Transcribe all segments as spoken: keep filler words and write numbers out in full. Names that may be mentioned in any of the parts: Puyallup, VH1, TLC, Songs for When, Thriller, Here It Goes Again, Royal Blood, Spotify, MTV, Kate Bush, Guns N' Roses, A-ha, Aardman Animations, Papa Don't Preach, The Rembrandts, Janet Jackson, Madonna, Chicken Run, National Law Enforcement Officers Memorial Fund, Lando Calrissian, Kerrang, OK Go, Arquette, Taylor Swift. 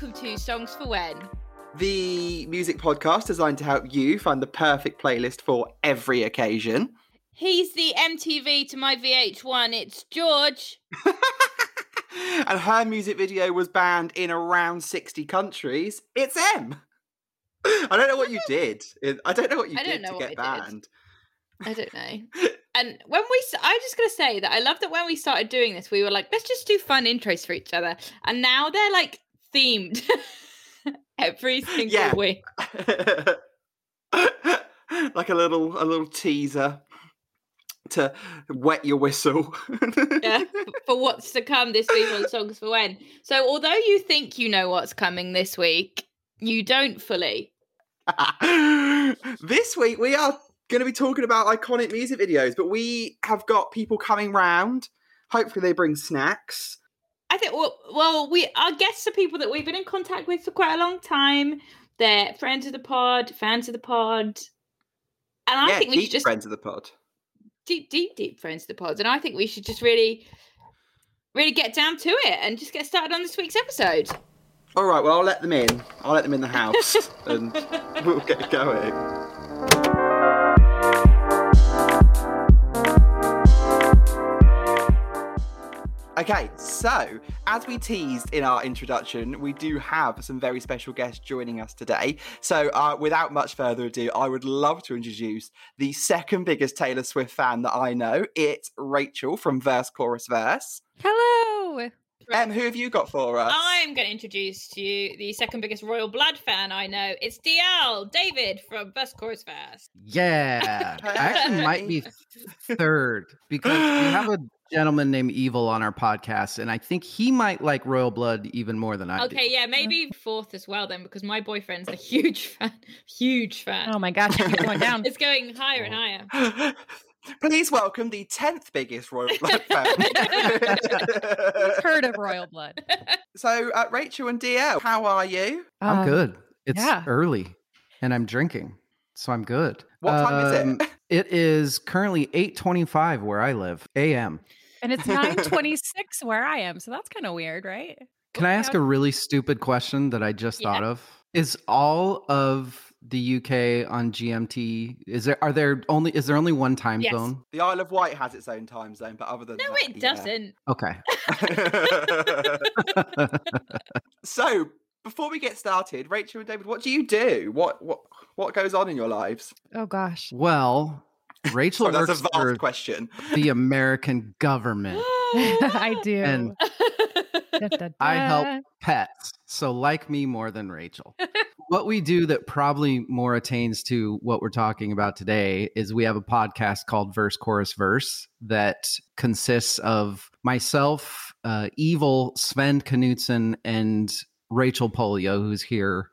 welcome to Songs for When, the music podcast designed to help you find the perfect playlist for every occasion. He's the M T V to my V H one, it's George. And her music video was banned in around sixty countries, it's Em. I don't know what you did. I don't know what you did to get banned. I don't know. And when we, I'm just going to say that I love that when we started doing this, we were like, let's just do fun intros for each other. And now they're like themed every single yeah. week. Like a little, a little teaser to wet your whistle. Yeah, for what's to come this week on Songs for When. So although you think you know what's coming this week, you don't fully. This week we are going to be talking about iconic music videos, but we have got people coming round. Hopefully they bring snacks. I think, well, well we our guests are people that we've been in contact with for quite a long time. They're friends of the pod, fans of the pod. And I yeah, think we should just... friends of the pod. Deep, deep, deep friends of the pod. And I think we should just really, really get down to it and just get started on this week's episode. All right, well, I'll let them in. I'll let them in the house and we'll get going. Okay, so as we teased in our introduction, we do have some very special guests joining us today. So uh, without much further ado, I would love to introduce the second biggest Taylor Swift fan that I know. It's Rachel from Verse Chorus Verse. Hello. Em, um, who have you got for us? I'm going to introduce to you the second biggest Royal Blood fan I know. It's D L, David from Verse Chorus Verse. Yeah. I actually might be third because we have a gentleman named Evil on our podcast, and I think he might like Royal Blood even more than I okay, do. Okay, yeah, maybe fourth as well then, because my boyfriend's a huge fan. Huge fan. Oh my gosh, it's going down. It's going higher and higher. Please welcome the tenth biggest Royal Blood fan. Heard of Royal Blood. So, uh, Rachel and D L, how are you? I'm um, good. It's yeah. early and I'm drinking, so I'm good. What um, time is it? It is currently eight twenty-five where I live, a m. And it's nine twenty-six where I am, so that's kind of weird, right? Can I ask a really stupid question that I just yeah. thought of? Is all of... the U K on G M T? Is there are there only is there only one time yes. zone? The Isle of Wight has its own time zone, but other than no, that, it yeah. doesn't. Okay. So before we get started, Rachel and David, what do you do? What what what goes on in your lives? Oh gosh. Well, Rachel Sorry, works that's a vast for question. The American government. I do. And da, da, da. I help pets. So like me more than Rachel. What we do that probably more attains to what we're talking about today is we have a podcast called Verse Chorus Verse that consists of myself, uh, Evil, Sven Knudsen, and Rachel Polio, who's here.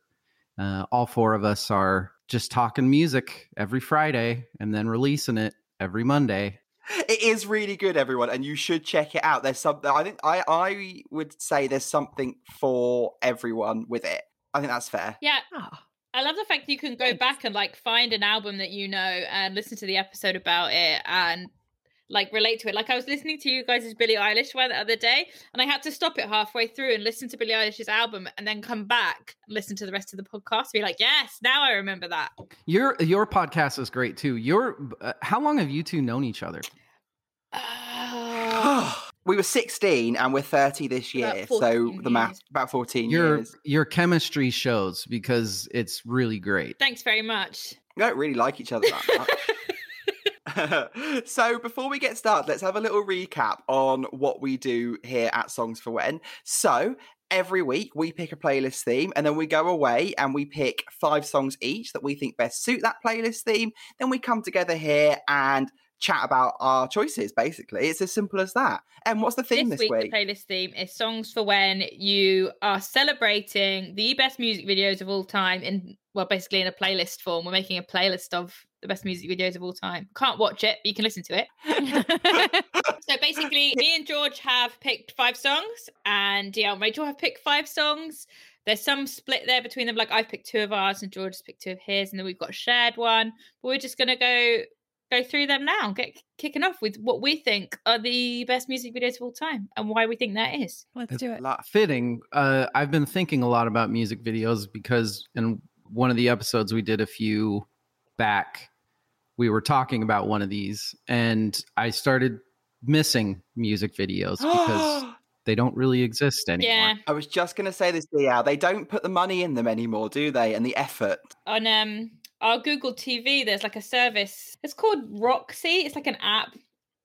Uh, all four of us are just talking music every Friday and then releasing it every Monday. It is really good, everyone, and you should check it out. There's something I think I, I would say there's something for everyone with it. I think that's fair. Yeah. Oh. I love the fact that you can go back and like find an album that you know and listen to the episode about it and like relate to it. Like I was listening to you guys' Billie Eilish one the other day and I had to stop it halfway through and listen to Billie Eilish's album and then come back and listen to the rest of the podcast and be like, yes, now I remember that. Your your podcast is great too. Your uh, how long have you two known each other? Uh... We were sixteen and we're thirty this year, so the math about fourteen your, years. Your chemistry shows because it's really great. Thanks very much. We don't really like each other that much. So before we get started, let's have a little recap on what we do here at Songs for When. So every week we pick a playlist theme and then we go away and we pick five songs each that we think best suit that playlist theme. Then we come together here and chat about our choices, basically. It's as simple as that. And what's the theme this, this week, week? The playlist theme is Songs for When you are celebrating the best music videos of all time in, well, basically in a playlist form. We're making a playlist of the best music videos of all time. Can't watch it, but you can listen to it. So basically, me and George have picked five songs and D L and Rachel have picked five songs. There's some split there between them. Like I've picked two of ours and George's picked two of his and then we've got a shared one. But we're just going to go... go through them now, get kicking off with what we think are the best music videos of all time and why we think that is. Let's it's do it. A lot fitting. Uh, I've been thinking a lot about music videos because in one of the episodes we did a few back, we were talking about one of these and I started missing music videos because they don't really exist anymore. Yeah. I was just going to say this, D L. They don't put the money in them anymore, do they? And the effort. On um, our Google T V, there's like a service. It's called Roxy. It's like an app.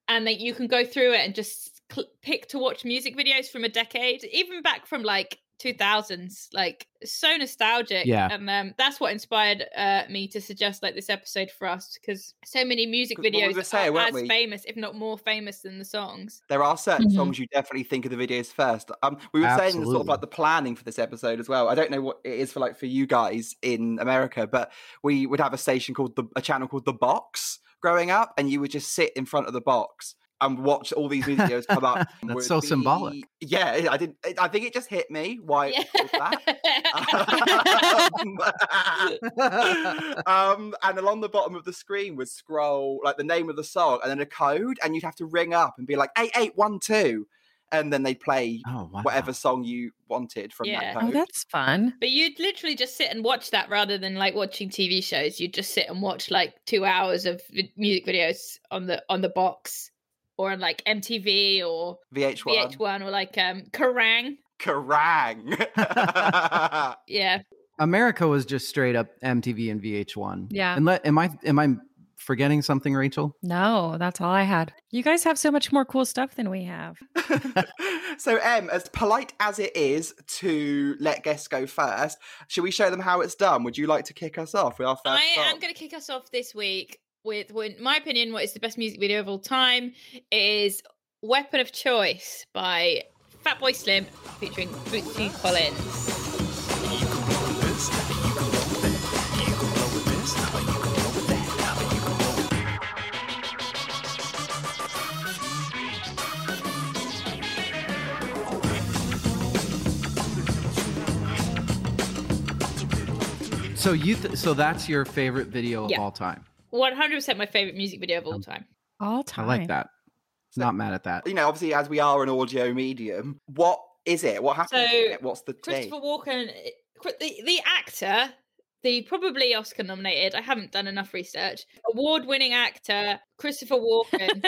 And that you can go through it and just cl- pick to watch music videos from a decade, even back from like two thousands. Like, so nostalgic. Yeah. And um, that's what inspired uh, me to suggest like this episode for us, because so many music videos we say, are as we? famous, if not more famous than the songs. There are certain mm-hmm. songs you definitely think of the videos first. Um, we were Absolutely. saying sort of like the planning for this episode as well. I don't know what it is for like for you guys in America, but we would have a station called the a channel called The Box growing up, and you would just sit in front of the box and watch all these videos come up. That's so be... symbolic. Yeah, I did. I think it just hit me why yeah. it was that. um, um, and along the bottom of the screen would scroll like the name of the song and then a code, and you'd have to ring up and be like eight eight one two, and then they'd play oh, wow. whatever song you wanted from yeah. that code. Oh, that's fun. But you'd literally just sit and watch that rather than like watching T V shows. You'd just sit and watch like two hours of vi- music videos on the on the box. Or on like M T V or V H one, V H one or like um, Kerrang. Kerrang. Yeah. America was just straight up M T V and V H one. Yeah. And let, am I am I forgetting something, Rachel? No, that's all I had. You guys have so much more cool stuff than we have. So, Em, as polite as it is to let guests go first, should we show them how it's done? Would you like to kick us off with our first I song? am going to kick us off this week with, in my opinion, what is the best music video of all time is Weapon of Choice by Fatboy Slim featuring Bootsy Collins. So you, th- so that's your favorite video of yeah. all time. one hundred percent my favorite music video of all time. All time. I like that. So, not mad at that. You know, obviously, as we are an audio medium, what is it? What happened? So, in it? What's the Christopher day? Walken, the, the actor, the probably Oscar nominated, I haven't done enough research, award-winning actor Christopher Walken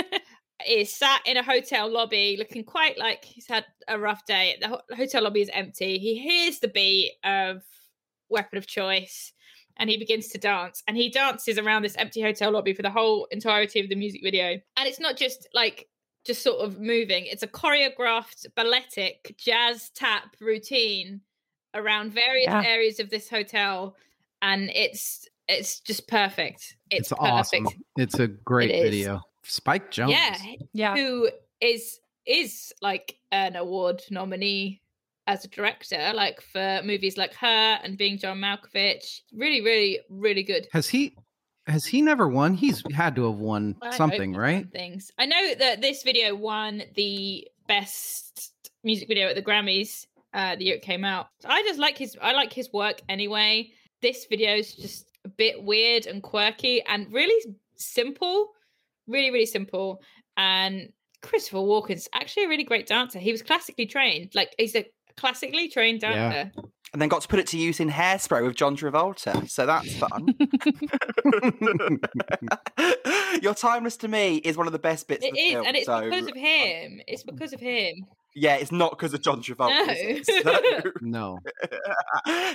is sat in a hotel lobby looking quite like he's had a rough day. The ho- hotel lobby is empty. He hears the beat of Weapon of Choice, and he begins to dance, and he dances around this empty hotel lobby for the whole entirety of the music video. And it's not just like just sort of moving. It's a choreographed balletic jazz tap routine around various yeah. areas of this hotel. And it's, it's just perfect. It's, it's perfect. Awesome. It's a great it video. Spike Jones. Yeah. yeah. Who is, is like an award nominee as a director, like for movies like Her and Being John Malkovich. Really, really, really good. Has he has he never won? He's had to have won I something, right? Things. I know that this video won the best music video at the Grammys uh, the year it came out. I just like his I like his work anyway. This video's just a bit weird and quirky and really simple. Really, really simple. And Christopher Walken's actually a really great dancer. He was classically trained. Like, he's a classically trained dancer. Yeah. And then got to put it to use in Hairspray with John Travolta. So that's fun. Your Timeless to Me is one of the best bits it of the is, film. It is, and it's so... because of him. It's because of him. Yeah, it's not because of John Travolta. No. Is it? So... no.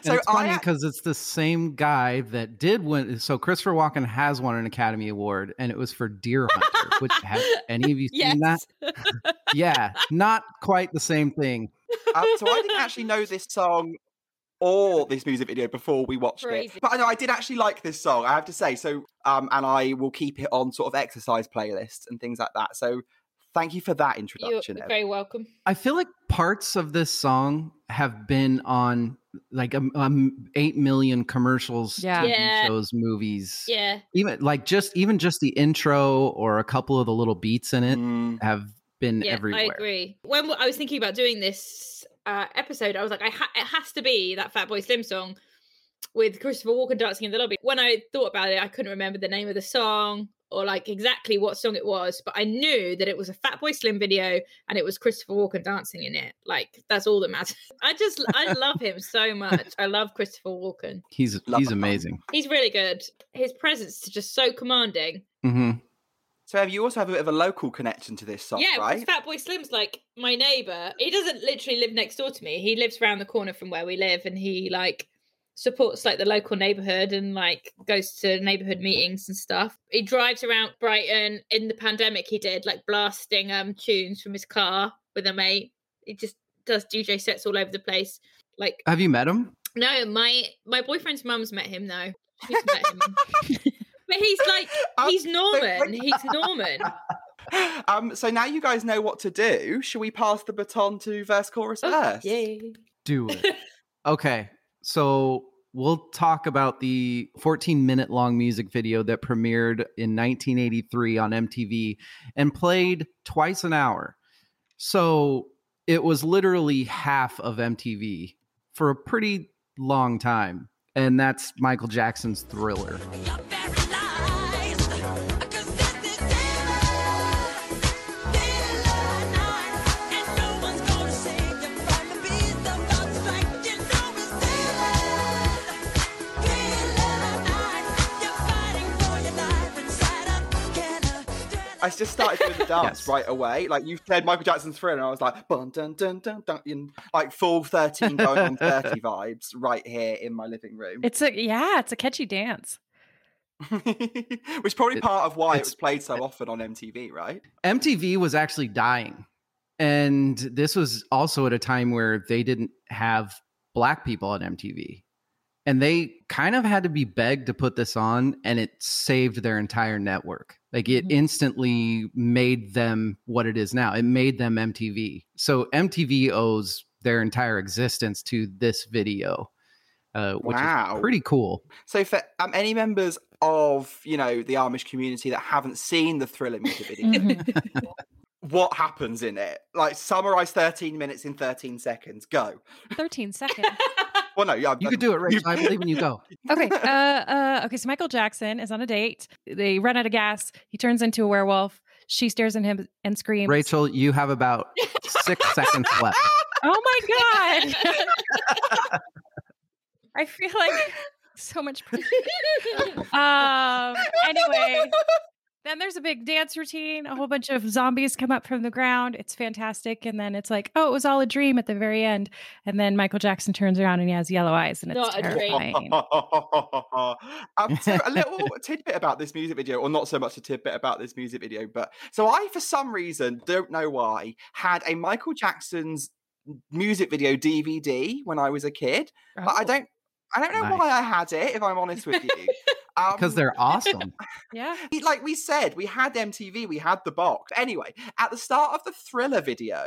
So it's funny because I... it's the same guy that did win. So Christopher Walken has won an Academy Award, and it was for Deer Hunter, which have any of you seen yes. that? Yeah, not quite the same thing. Um, so I didn't actually know this song or this music video before we watched Crazy. it. But I know I did actually like this song, I have to say. So, um, and I will keep it on sort of exercise playlists and things like that. So thank you for that introduction. You're very welcome. I feel like parts of this song have been on like um, um, eight million commercials, yeah. T V yeah. shows, movies. Yeah. Even like just, even just the intro or a couple of the little beats in it mm. have been yeah, everywhere. I agree. When I was thinking about doing this uh, episode, I was like, I ha- it has to be that Fatboy Slim song with Christopher Walken dancing in the lobby. When I thought about it, I couldn't remember the name of the song or like exactly what song it was, but I knew that it was a Fatboy Slim video and it was Christopher Walken dancing in it. Like, that's all that matters. I just, I love him so much. I love Christopher Walken. He's love he's amazing. He's really good. His presence is just so commanding. Mm-hmm. So you also have a bit of a local connection to this song, yeah, right? Yeah, Fatboy Slim's like my neighbour. He doesn't literally live next door to me. He lives around the corner from where we live, and he like supports like the local neighbourhood and like goes to neighbourhood meetings and stuff. He drives around Brighton. In the pandemic, he did like blasting um tunes from his car with a mate. He just does D J sets all over the place. Like, have you met him? No, my my boyfriend's mum's met him though. She's met him. But he's like, he's Norman. He's Norman. Um, so now you guys know what to do. Should we pass the baton to Verse Chorus Verse? Oh, yay. Do it. Okay. So we'll talk about the fourteen minute long music video that premiered in nineteen eighty-three on M T V and played twice an hour. So it was literally half of M T V for a pretty long time. And that's Michael Jackson's Thriller. I just started doing the dance yes. right away. Like, you said Michael Jackson's Thriller, and I was like, dun, dun, dun, dun, dun, like full thirteen going on thirty vibes right here in my living room. It's a, yeah, it's a catchy dance. Which probably it, part of why it was played so it, often on M T V, right? M T V was actually dying. And this was also at a time where they didn't have black people on M T V. And they kind of had to be begged to put this on, and it saved their entire network. Like, it instantly made them what it is now. It made them M T V. So M T V owes their entire existence to this video, uh, which wow. is pretty cool. So for um, any members of, you know, the Amish community that haven't seen the Thriller music video, what happens in it? Like, summarize thirteen minutes in thirteen seconds. Go. thirteen seconds. Well, no, yeah, you could do it, Rich. I believe in you. Go. Okay. Uh, uh, okay. So Michael Jackson is on a date. They run out of gas. He turns into a werewolf. She stares at him and screams. Rachel, you have about six seconds left. Oh my god! I feel like so much pressure. Um. Anyway, then there's a big dance routine. A whole bunch of zombies come up from the ground. It's fantastic. And then it's like, oh, it was all a dream at the very end. And then Michael Jackson turns around and he has yellow eyes. And it's not terrifying. um, so a little tidbit about this music video, or not so much a tidbit about this music video, but so I, for some reason, don't know why, had a Michael Jackson's music video D V D when I was a kid. Oh. But I don't, I don't know nice. why I had it, if I'm honest with you. Um, because they're awesome. Yeah. Like we said, we had M T V, we had the box. Anyway, at the start of the Thriller video,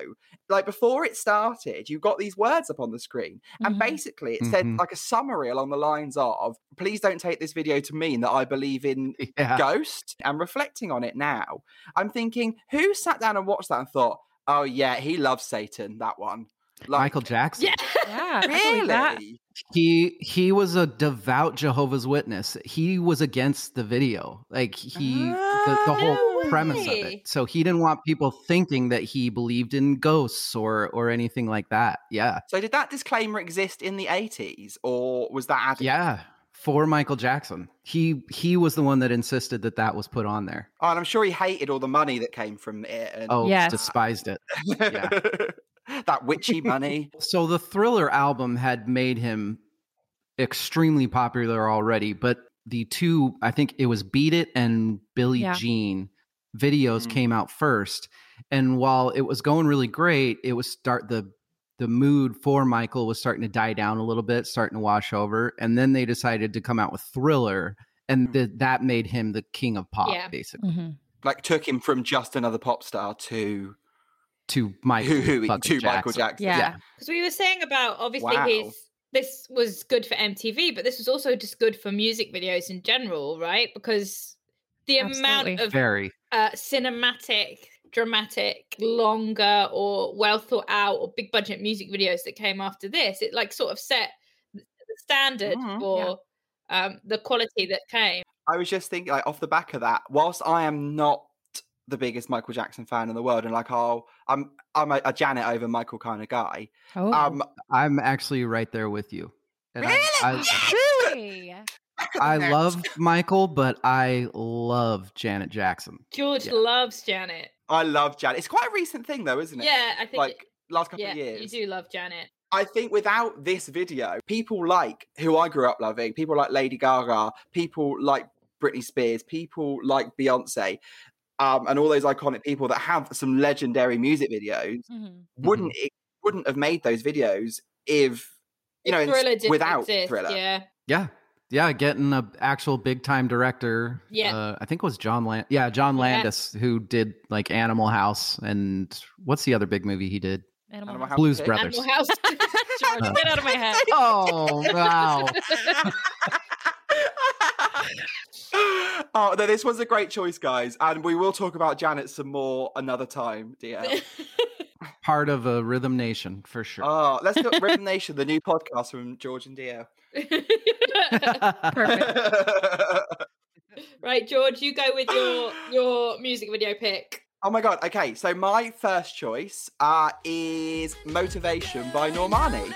like before it started, you got these words up on the screen. Mm-hmm. And basically it mm-hmm. said like a summary along the lines of, please don't take this video to mean that I believe in yeah. ghosts. And reflecting on it now, I'm thinking, who sat down and watched that and thought, oh yeah, he loves Satan, that one. Like, Michael Jackson. Yeah, yeah really? He he was a devout Jehovah's Witness. He was against the video. Like, he, oh, the, the whole no premise of it. So he didn't want people thinking that he believed in ghosts or or anything like that. Yeah. So did that disclaimer exist in the eighties, or was that added? Yeah, for Michael Jackson. He he was the one that insisted that that was put on there. Oh, and I'm sure he hated all the money that came from it. And- oh, yes. Despised it. Yeah. That witchy money. So the Thriller album had made him extremely popular already, but the two, I think it was Beat It and Billie yeah. Jean videos mm. came out first. And while it was going really great, it was start the the mood for Michael was starting to die down a little bit, starting to wash over. And then they decided to come out with Thriller, and the, that made him the king of pop, yeah. basically. Mm-hmm. Like, took him from just another pop star to... To Michael, who, who, to Michael Jackson. Yeah. Because yeah. we were saying about, obviously, wow. his, this was good for M T V, but this was also just good for music videos in general, right? Because the Absolutely. amount of Very. Uh, cinematic, dramatic, longer, or well thought out, or big budget music videos that came after this, it like sort of set the standard mm-hmm. for yeah. um, the quality that came. I was just thinking, like, off the back of that, whilst I am not the biggest Michael Jackson fan in the world, and like, oh, I'm I'm a, a Janet over Michael kind of guy. Oh. Um, I'm actually right there with you. And really? I, I, yes! I love Michael, but I love Janet Jackson. George yeah. loves Janet. I love Janet. It's quite a recent thing, though, isn't it? Yeah, I think like it, last couple yeah, of years. You do love Janet. I think without this video, people like who I grew up loving, people like Lady Gaga, people like Britney Spears, people like Beyonce, um, and all those iconic people that have some legendary music videos mm-hmm. wouldn't mm-hmm. it wouldn't have made those videos if you if know Thriller didn't without exist, Thriller. Yeah. Yeah. Yeah, getting an actual big-time director. Yeah. Uh, I think it was John Land- Yeah, John Landis, yeah. who did, like, Animal House. And what's the other big movie he did? Animal, Animal House. Blues too. Brothers. Animal House. George, uh, get out of my head. Oh, wow. Oh, no, this was a great choice, guys. And we will talk about Janet some more another time, D L. Part of a Rhythm Nation, for sure. Oh, let's look Rhythm Nation, the new podcast from George and D L. Perfect. Right, George, you go with your your music video pick. Oh my god. Okay, so my first choice uh is Motivation by Normani.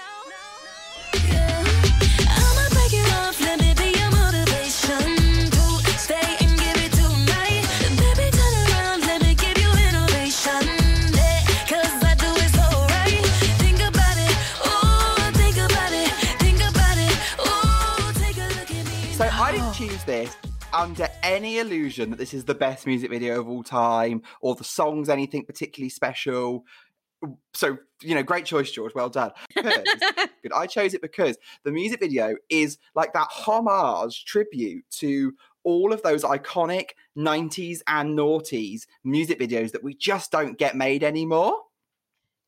Choose this under any illusion that this is the best music video of all time or the song's anything particularly special. So, you know, great choice, George. Well done. Because, good, I chose it because the music video is like that homage tribute to all of those iconic nineties and noughties music videos that we just don't get made anymore.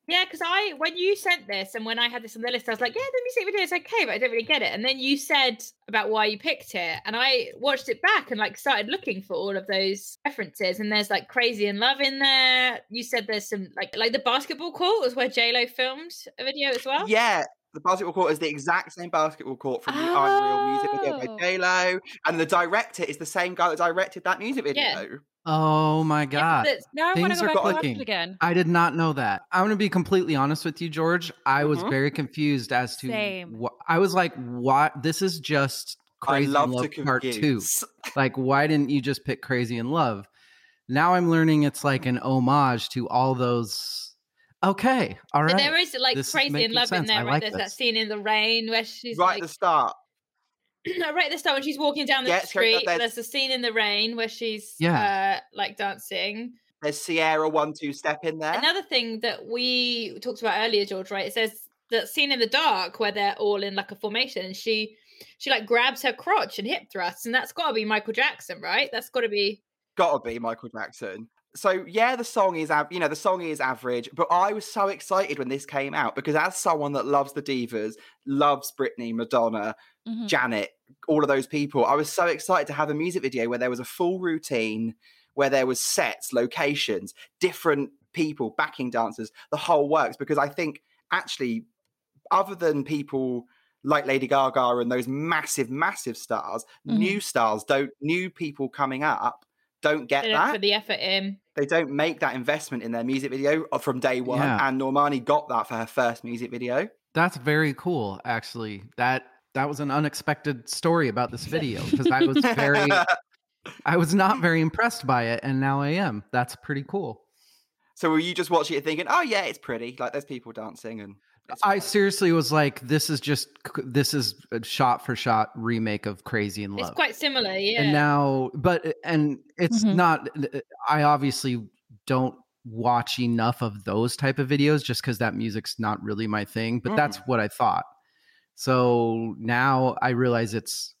Yeah, because I, when you sent this and when I had this on the list, I was like, yeah, the music video is okay, but I don't really get it. And then you said about why you picked it. And I watched it back and like started looking for all of those references. And there's like Crazy in Love in there. You said there's some like, like the basketball court was where J-Lo filmed a video as well. Yeah. The basketball court is the exact same basketball court from the oh. Unreal music video by J-Lo. And the director is the same guy that directed that music video. Yeah. Oh my God. Yeah, now I want to go back and watch it again. I did not know that. I'm going to be completely honest with you, George. I mm-hmm. was very confused as to... Same. Wh- I was like, what? This is just Crazy in Love Part two. Like, why didn't you just pick Crazy in Love? Now I'm learning it's like an homage to all those... Okay, all right. But there is like this Crazy in Love sense. in there, right? Like There's this. that scene in the rain where she's right like... at the start. No, right at the start when she's walking down the yeah, street. There's... there's a scene in the rain where she's yeah. uh, like dancing. There's Sierra one two step in there. Another thing that we talked about earlier, George, right? It says that scene in the dark where they're all in like a formation, and she she like grabs her crotch and hip thrusts, and that's got to be Michael Jackson, right? That's got to be got to be Michael Jackson. So yeah, the song is, you know, the song is average, but I was so excited when this came out because as someone that loves the divas, loves Britney, Madonna, mm-hmm. Janet, all of those people, I was so excited to have a music video where there was a full routine, where there was sets, locations, different people, backing dancers, the whole works. Because I think actually, other than people like Lady Gaga and those massive, massive stars, mm-hmm. new stars don't, new people coming up, don't get they don't that put the effort in. They don't make that investment in their music video from day one, yeah. and Normani got that for her first music video. That's very cool, actually. That that was an unexpected story about this video because I was very, I was not very impressed by it, and now I am. That's pretty cool. So were you just watching it thinking, "Oh yeah, it's pretty. Like there's people dancing," and I seriously was like, "This is just this is a shot for shot remake of Crazy in Love." It's quite similar, yeah. And now, but and it's mm-hmm. not. I obviously don't watch enough of those type of videos just because that music's not really my thing. But mm. that's what I thought. So now I realize it's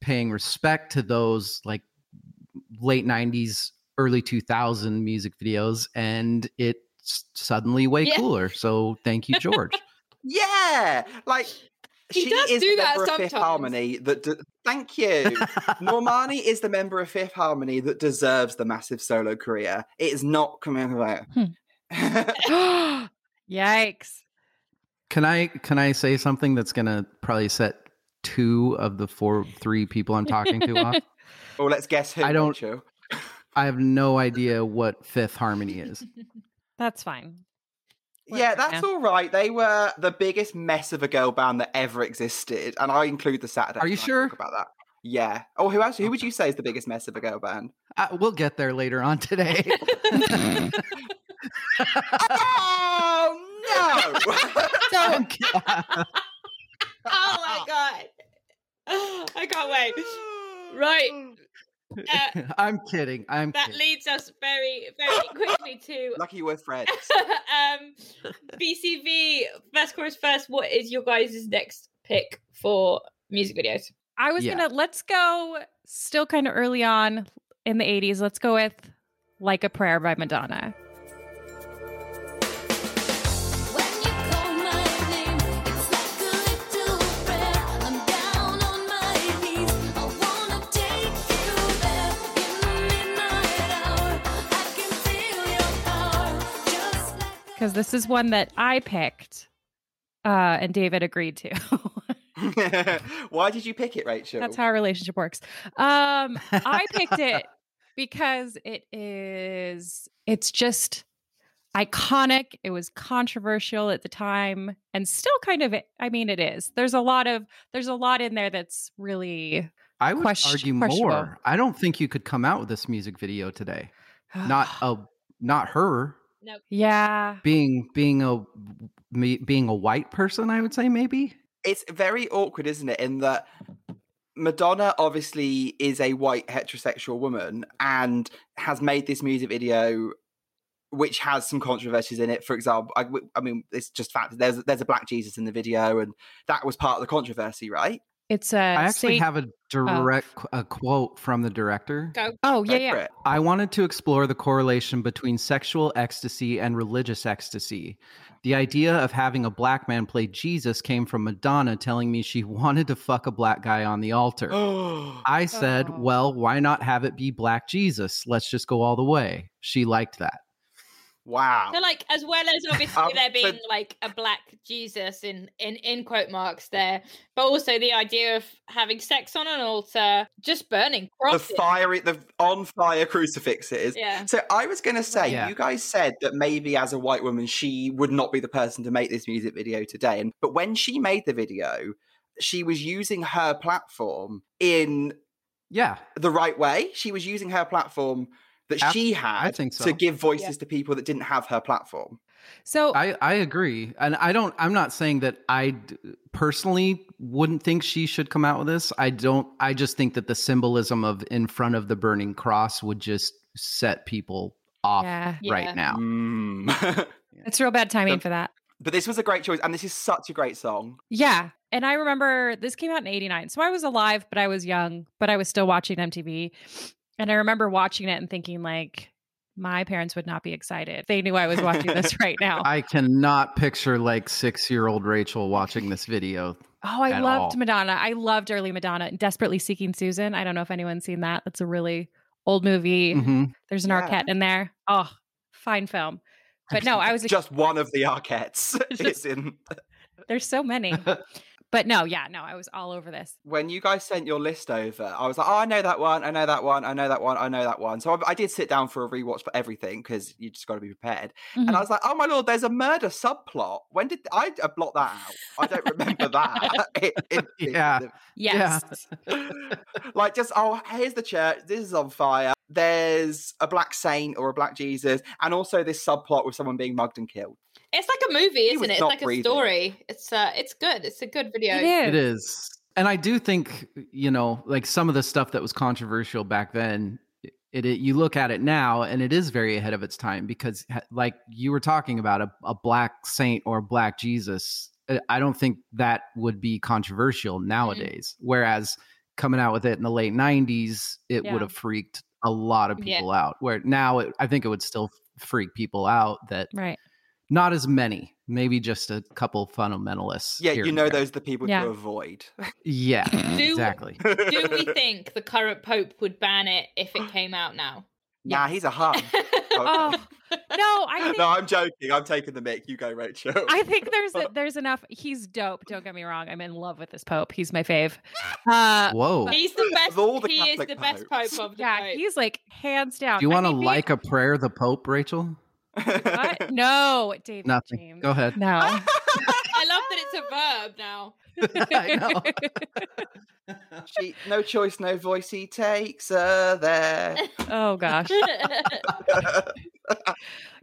paying respect to those like late nineties, early two thousand music videos, and it. Suddenly way yeah. cooler. So thank you, George. Yeah, like he she does is do the that member sometimes. Of Fifth Harmony that de- thank you. Normani is the member of Fifth Harmony that deserves the massive solo career. It is not coming about. Hmm. Yikes. Can I can I say something that's gonna probably set two of the four three people I'm talking to off? Oh, let's guess who. I don't. I have no idea what Fifth Harmony is. That's fine. Yeah, that's all right. They were the biggest mess of a girl band that ever existed, and I include the Saturday. Are you sure about that? Yeah. Oh, who else? Who would you say is the biggest mess of a girl band? Uh, we'll get there later on today. Oh no! Oh my god! I can't wait. Right. Uh, I'm kidding. I'm that kidding. Leads us very, very quickly to lucky we're friends. um, B C V Verse Chorus Verse. What is your guys' next pick for music videos? I was yeah. gonna let's go. Still kind of early on in the eighties. Let's go with "Like a Prayer" by Madonna. Because this is one that I picked, uh, and David agreed to. Why did you pick it, Rachel? That's how our relationship works. Um, I picked it because it is, it's just iconic. It was controversial at the time and still kind of, I mean, it is. There's a lot of, there's a lot in there that's really, I would question, argue more. I don't think you could come out with this music video today. Not a, not her. Nope. Yeah. Being being a me, being a white person, I would say maybe. It's very awkward, isn't it? In that Madonna obviously is a white heterosexual woman and has made this music video which has some controversies in it. For example, I, I mean, it's just fact that there's there's a black Jesus in the video, and that was part of the controversy, right? It's a I actually state- have a direct oh. a quote from the director. Go. Oh, yeah, Go yeah. I wanted to explore the correlation between sexual ecstasy and religious ecstasy. The idea of having a black man play Jesus came from Madonna telling me she wanted to fuck a black guy on the altar. I said, oh. well, why not have it be black Jesus? Let's just go all the way. She liked that. Wow. So, like, as well as obviously um, there being but... like a black Jesus in, in in quote marks there, but also the idea of having sex on an altar, just burning crosses. The fiery, the on fire crucifixes. Yeah. So I was going to say, yeah. you guys said that maybe as a white woman, she would not be the person to make this music video today. And but when she made the video, she was using her platform in yeah the right way. She was using her platform that she had I think so. to give voices yeah. to people that didn't have her platform. So I, I agree. And I don't, I'm not saying that I d- personally wouldn't think she should come out with this. I don't, I just think that the symbolism of in front of the burning cross would just set people off yeah. right yeah. now. Mm. It's real bad timing so, for that. But this was a great choice. And this is such a great song. Yeah. And I remember this came out in eighty-nine. So I was alive, but I was young, but I was still watching M T V. And I remember watching it and thinking, like, my parents would not be excited. They knew I was watching this right now. I cannot picture, like, six-year-old Rachel watching this video. Oh, I loved all. Madonna. I loved early Madonna. Desperately Seeking Susan. I don't know if anyone's seen that. That's a really old movie. Mm-hmm. There's an yeah. Arquette in there. Oh, fine film. But no, I was... Just ex- one of the Arquettes is in... There's so many. But no, yeah, no, I was all over this. When you guys sent your list over, I was like, oh, I know that one, I know that one, I know that one, I know that one. So I, I did sit down for a rewatch for everything because you just got to be prepared. Mm-hmm. And I was like, oh my Lord, there's a murder subplot. When did I, I block that out? I don't remember that. it, it, yeah. It, yes. Yeah. Like just, oh, here's the church. This is on fire. There's a black saint or a black Jesus. And also this subplot with someone being mugged and killed. It's like a movie, isn't it? It's like breathing. a story. It's uh, it's good. It's a good video. It is. It is. And I do think, you know, like some of the stuff that was controversial back then, it, it you look at it now and it is very ahead of its time because like you were talking about a, a black saint or a black Jesus. I don't think that would be controversial nowadays. Mm-hmm. Whereas coming out with it in the late nineties, it yeah. would have freaked a lot of people yeah. out. Where now it, I think it would still freak people out that... Right. Not as many, maybe just a couple fundamentalists. Yeah, you know, those are the people yeah. to avoid. Yeah, do, exactly. Do we think the current Pope would ban it if it came out now? Nah, yeah. he's a hub. Okay. Oh, No, I think... No, I'm joking. I'm taking the mic. You go, Rachel. I think there's a, there's enough. He's dope. Don't get me wrong. I'm in love with this Pope. He's my fave. Uh, Whoa. He's the best. The he Catholic is the popes. best Pope of the Yeah, Pope. He's like hands down. Do you want to like a prayer the Pope, Rachel? What? No, David Nothing. James. Go ahead. No. I love that it's a verb now. I know. She, no choice, no voice. He takes her there. Oh gosh.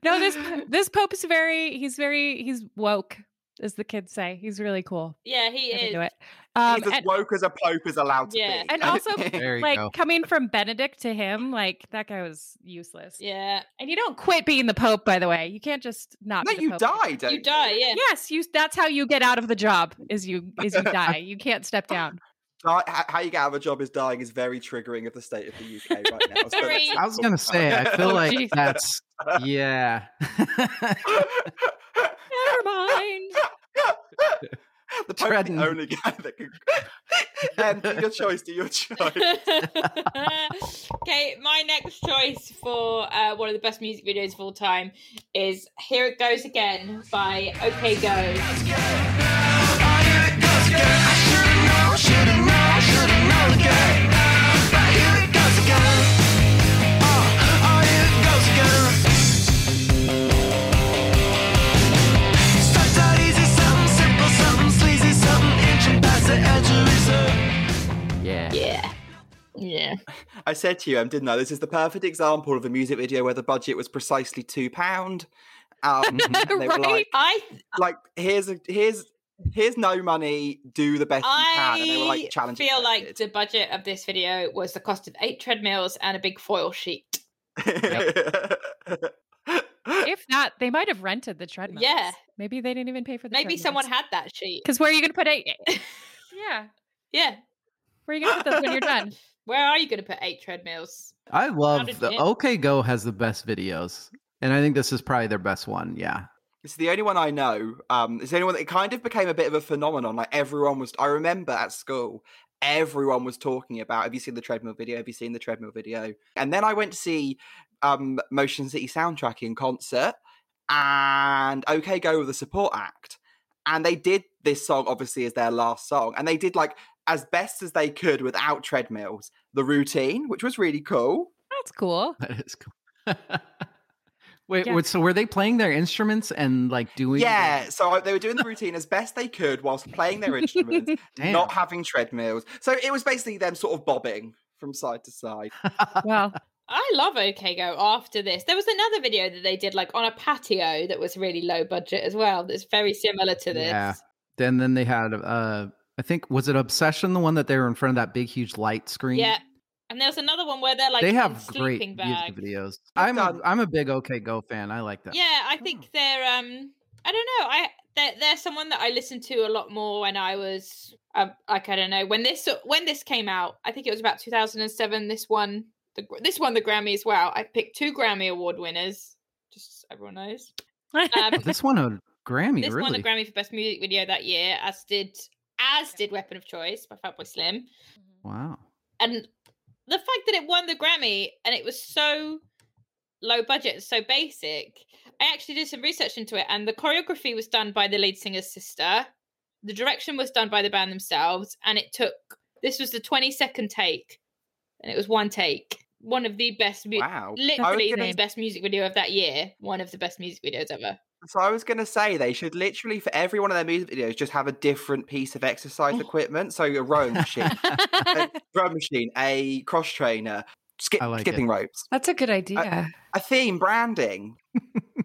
No, this this Pope is very. He's very. He's woke, as the kids say. He's really cool. Yeah, he I is. It. Um, he's as and, woke as a Pope is allowed to yeah. be. And also, like go. coming from Benedict to him, like that guy was useless. Yeah. And you don't quit being the Pope, by the way. You can't just not. No, be the you Pope. die. Don't you, you die. Yeah. Yes, you. That's how you get out of the job. Is you is you die. You can't step down. How you get out of a job is dying is very triggering of the state of the U K right now. So I was going to say, I feel like oh, that's yeah. Never mind. The Pope's the only guy that can. And do your choice, do your choice. Okay, my next choice for uh, one of the best music videos of all time is "Here It Goes Again" by OK Go. Here it goes again. I should've known, should've known, should've known again. But here it goes again. Oh, oh, here it goes again. Yeah. Yeah. Yeah. I said to you, um, didn't I? This is the perfect example of a music video where the budget was precisely two pound. Um, they right? Were like, I like here's a here's here's no money. Do the best I you can. And they were like challenging. I feel like the budget of this video was the cost of eight treadmills and a big foil sheet. Yep. If not, they might have rented the treadmills. Yeah. Maybe they didn't even pay for the. Maybe treadmills. Someone had that sheet. Because where are you going to put eight? Yeah. Yeah. Where are you going to put those when you're done? Where are you going to put eight treadmills? I love the it? OK Go has the best videos. And I think this is probably their best one. Yeah. It's the only one I know. Um, it's the only one that it kind of became a bit of a phenomenon. Like everyone was, I remember at school, everyone was talking about, have you seen the treadmill video? Have you seen the treadmill video? And then I went to see um, Motion City Soundtrack in concert and OK Go with the support act. And they did this song, obviously, as their last song. And they did, like, as best as they could without treadmills, the routine, which was really cool. That's cool. That is cool. Wait, yeah. wait, so were they playing their instruments and, like, doing... Yeah, the... so they were doing the routine as best they could whilst playing their instruments, not having treadmills. So it was basically them sort of bobbing from side to side. Well... I love OK Go after this. There was another video that they did like on a patio that was really low budget as well. That's very similar to this. Yeah. Then then they had, uh, I think, was it Obsession? The one that they were in front of that big, huge light screen? Yeah. And there's another one where they're like they have in sleeping great bag. Videos. I'm a, I'm a big OK Go fan. I like that. Yeah, I think oh. they're, um, I don't know. I they're, they're someone that I listened to a lot more when I was, uh, like, I don't know. When this when this came out, I think it was about two thousand seven, this one. The, this won the Grammy as well. I picked two Grammy Award winners, just so everyone knows. Um, this won a Grammy, this really? This won the Grammy for Best Music Video that year, as did as did Weapon of Choice by Fatboy Slim. Wow. And the fact that it won the Grammy and it was so low budget, so basic, I actually did some research into it, and the choreography was done by the lead singer's sister. The direction was done by the band themselves, and it took, this was the twenty-second take, and it was one take. One of the best, mu- wow. literally the best music video of that year. One of the best music videos ever. So I was going to say they should literally, for every one of their music videos, just have a different piece of exercise equipment. So a rowing machine, a drum machine, a cross trainer, skip, like skipping it. ropes. That's a good idea. A, a theme, branding.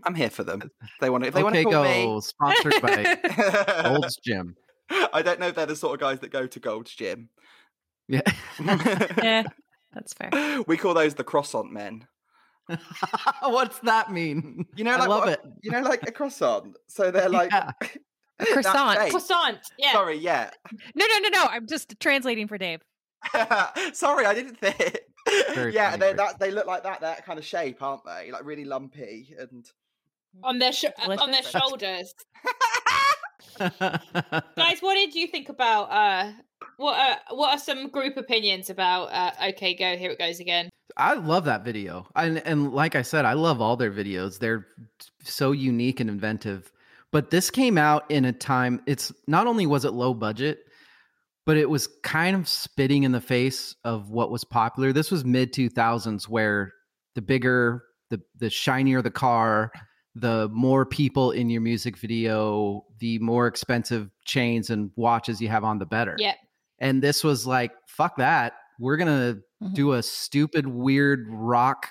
I'm here for them. They want to. If they okay, want to call go. Me. Sponsored by Gold's Gym. I don't know if they're the sort of guys that go to Gold's Gym. Yeah. Yeah. That's fair. We call those the croissant men. What's that mean? You know, like, I love what, it. You know, like a croissant. So they're like... Yeah. A croissant. Croissant. Yeah. Sorry, yeah. No, no, no, no. I'm just translating for Dave. Sorry, I didn't think. Very yeah, they, that, they look like that, that kind of shape, aren't they? Like really lumpy and... On their, sh- on their shoulders. Guys, what did you think about... Uh, What are, what are some group opinions about uh, OK Go, Here It Goes Again? I love that video. And, and like I said, I love all their videos. They're so unique and inventive. But this came out in a time, it's not only was it low budget, but it was kind of spitting in the face of what was popular. This was mid two thousands where the bigger, the the shinier the car, the more people in your music video, the more expensive chains and watches you have on, the better. Yep. And this was like, fuck that. We're going to mm-hmm. do a stupid, weird rock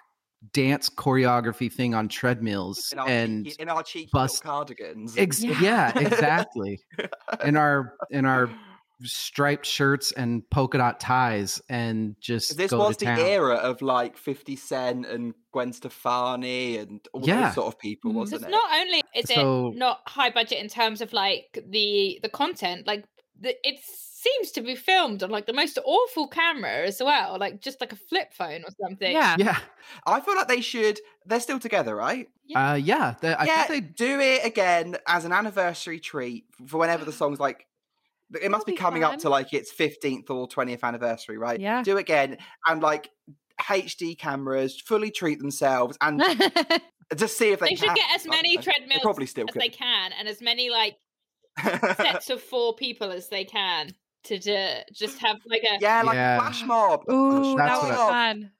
dance choreography thing on treadmills in our, and in our cheeky bust cardigans. Ex- yeah. yeah, exactly. In our in our striped shirts and polka dot ties and just this go was to the town. Era of like fifty cent and Gwen Stefani and all yeah. those sort of people, wasn't so it? Not only is so, it not high budget in terms of like the the content, like the, it seems to be filmed on like the most awful camera as well, like just like a flip phone or something. Yeah, yeah. I feel like they should. They're still together, right? Yeah, uh, yeah. They, I yeah, think they do it again as an anniversary treat for whenever the song's like. It must be, be coming fun. Up to like its fifteenth or twentieth anniversary, right? Yeah. Do it again and like H D cameras, fully treat themselves and just see if they, they can. They should get as many like, treadmills probably still as could. They can and as many like sets of four people as they can to do, just have like a... Yeah, like yeah. a flash mob. Ooh, that was fun.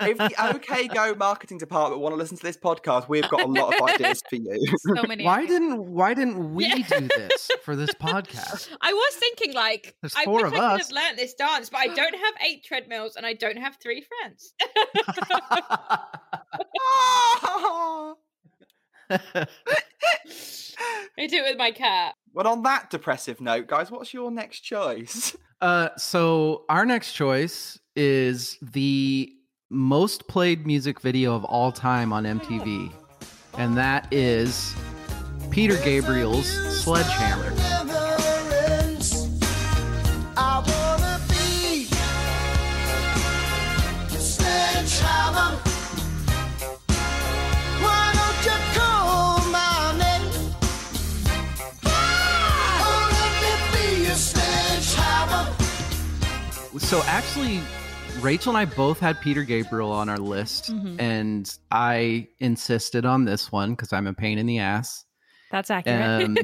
If the OK Go marketing department want to listen to this podcast, we've got a lot of ideas for you. So many. Why didn't Why didn't we yeah. do this for this podcast? I was thinking, like, there's I wish I us. could have learnt this dance, but I don't have eight treadmills and I don't have three friends. Oh! I do it with my cat. Well, on that depressive note, guys, what's your next choice? Uh, so our next choice is the most played music video of all time on M T V, and that is Peter Gabriel's Sledgehammer. So actually, Rachel and I both had Peter Gabriel on our list, mm-hmm. and I insisted on this one because I'm a pain in the ass. That's accurate. Um,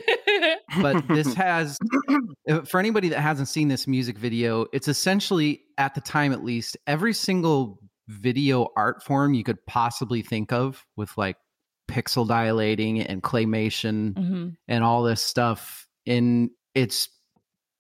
but this has, for anybody that hasn't seen this music video, it's essentially, at the time at least, every single video art form you could possibly think of with like pixel dilating and claymation mm-hmm. and all this stuff. And it's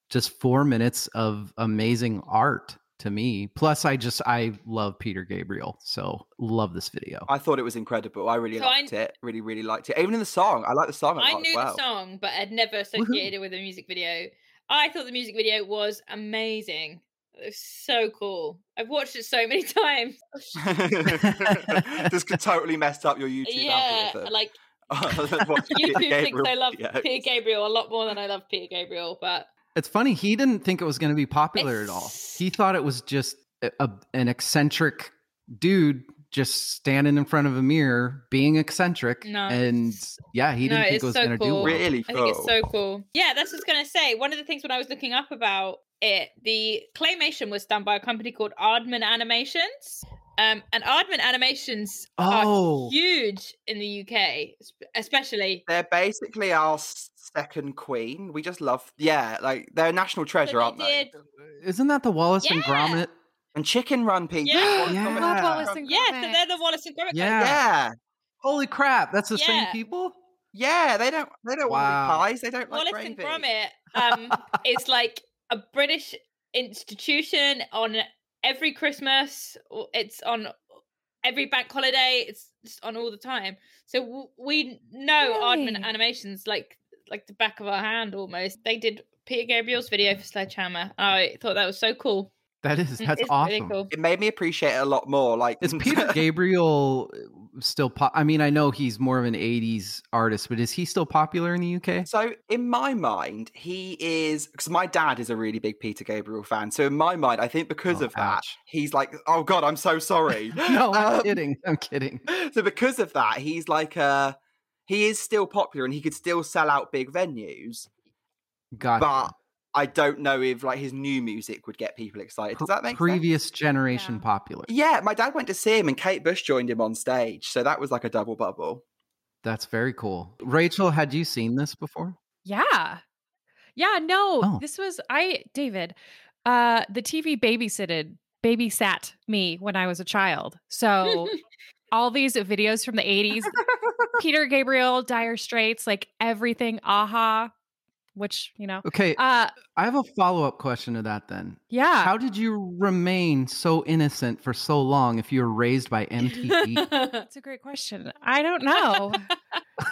just four minutes of amazing art. To me. Plus, I just, I love Peter Gabriel. So, love this video. I thought it was incredible. I really so liked I, it. Really, really liked it. Even in the song. I like the song. I knew well. the song, but I'd never associated Woo-hoo. it with a music video. I thought the music video was amazing. It was so cool. I've watched it so many times. This could totally mess up your YouTube yeah, algorithm. Yeah, like, YouTube thinks I love videos. Peter Gabriel a lot more than I love Peter Gabriel, but... It's funny, he didn't think it was going to be popular it's... at all. He thought it was just a, a, an eccentric dude just standing in front of a mirror being eccentric. No. And yeah, he didn't no, think it was so going to cool. do well. Really cool. I think it's so cool. Yeah, that's what I was going to say. One of the things when I was looking up about it, the claymation was done by a company called Aardman Animations. Um, and Aardman Animations oh. are huge in the U K, especially. They're basically our second queen. We just love, yeah, like they're a national treasure, so aren't they? they? Isn't that the Wallace yeah. and Gromit? And Chicken Run people. Yeah, yeah. I love Wallace and Gromit. Yeah, so they're the Wallace and Gromit. Yeah. yeah. Holy crap, that's the yeah. same people? Yeah, they don't They don't wow. want to be pies. They don't Wallace like gravy. Wallace and Gromit um, is like a British institution on... Every Christmas, it's on every bank holiday, it's on all the time. So w- we know really? Aardman Animations like like the back of our hand almost. They did Peter Gabriel's video for Sledgehammer. I thought that was so cool. That is, that's it's awesome. Really cool. It made me appreciate it a lot more. Like, is Peter Gabriel still pop? I mean, I know he's more of an eighties artist, but is he still popular in the U K? So in my mind, he is, because my dad is a really big Peter Gabriel fan. So in my mind, I think because oh, of that, ouch. he's like, oh God, I'm so sorry. no, I'm um, kidding. I'm kidding. So because of that, he's like, uh, he is still popular and he could still sell out big venues. Got but it. I don't know if like his new music would get people excited. Does that make Previous sense? Previous generation yeah. popular. Yeah, my dad went to see him and Kate Bush joined him on stage. So that was like a double bubble. That's very cool. Rachel, had you seen this before? Yeah. Yeah, no, oh. this was, I, David, uh, the T V babysitted, babysat me when I was a child. So all these videos from the eighties, Peter Gabriel, Dire Straits, like everything, Aha. Which, you know, okay. Uh, I have a follow-up question to that then. Yeah. How did you remain so innocent for so long if you were raised by M T V? That's a great question. I don't know.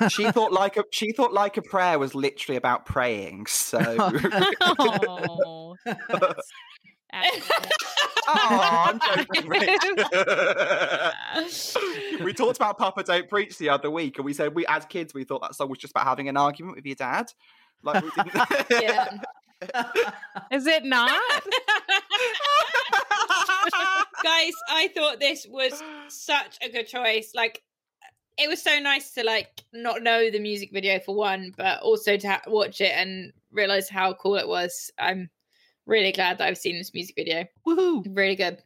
she thought like a she thought like a prayer was literally about praying. So. oh. oh, I'm joking, Rich. We talked about Papa Don't Preach the other week, and we said we as kids we thought that song was just about having an argument with your dad. Like we didn't... yeah. Is it not? Guys, I thought this was such a good choice. Like, it was so nice to like not know the music video for one, but also to ha- watch it and realize how cool it was. I'm really glad that I've seen this music video. Woohoo! Really good.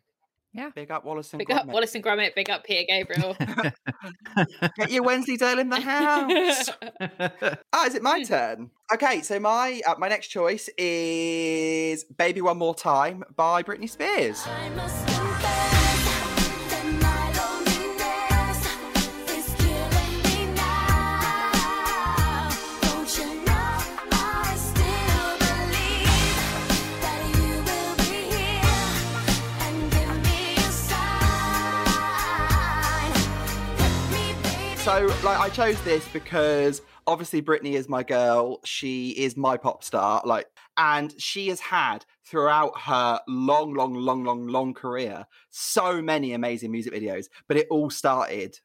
Yeah. Big up Wallace and Gromit. Big up Wallace and Gromit. Big up Peter Gabriel. Get your Wensleydale in the house. Ah, oh, is it my turn? Okay, so my uh, my next choice is "Baby One More Time" by Britney Spears. I must confess that my loneliness is killing me now. Don't you know I still believe that you will be here and give me a sign. Let me, baby. So, like, I chose this because. Obviously, Britney is my girl. She is my pop star. Like, and she has had throughout her long, long, long, long, long career so many amazing music videos. But it all started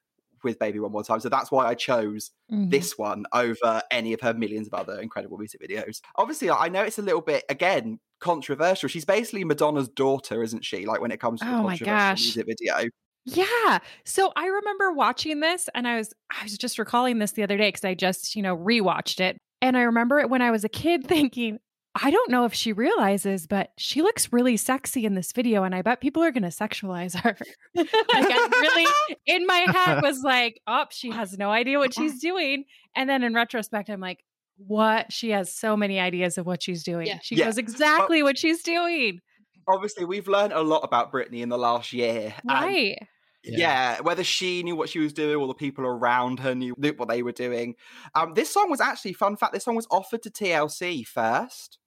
with Baby One More Time. So that's why I chose mm-hmm. this one over any of her millions of other incredible music videos. Obviously, I know it's a little bit, again, controversial. She's basically Madonna's daughter, isn't she? Like, when it comes to oh the controversial my gosh. music video. Yeah. So I remember watching this and I was I was just recalling this the other day because I just, you know, rewatched it. And I remember it when I was a kid thinking, I don't know if she realizes, but she looks really sexy in this video and I bet people are going to sexualize her. Like I really, in my head was like, oh, she has no idea what she's doing. And then in retrospect, I'm like, what? She has so many ideas of what she's doing. Yeah. She yeah. knows exactly well, what she's doing. Obviously, we've learned a lot about Britney in the last year. Right. And- Yeah. yeah, whether she knew what she was doing or the people around her knew what they were doing. Um, this song was actually, fun fact, this song was offered to T L C first.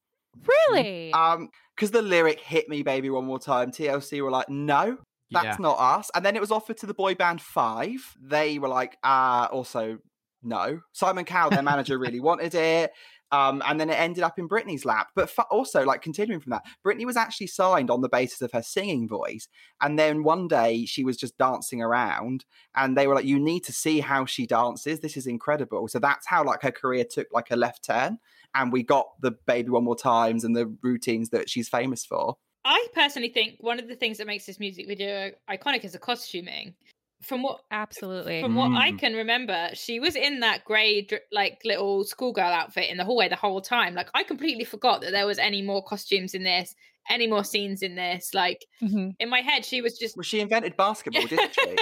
Really? Um, because the lyric hit me, baby, one more time. T L C were like, no, that's yeah. not us. And then it was offered to the boy band Five. They were like, uh, also, no. Simon Cowell, their manager, really wanted it. Um, and then it ended up in Britney's lap. But fa- also, like, continuing from that, Britney was actually signed on the basis of her singing voice. And then one day she was just dancing around and they were like, you need to see how she dances. This is incredible. So that's how, like, her career took, like, a left turn. And we got the Baby One More Times and the routines that she's famous for. I personally think one of the things that makes this music video iconic is the costuming. From what absolutely from what mm. I can remember, she was in that grey like little schoolgirl outfit in the hallway the whole time. Like I completely forgot that there was any more costumes in this, any more scenes in this. Like mm-hmm. in my head, she was just. Well, she invented basketball, didn't she?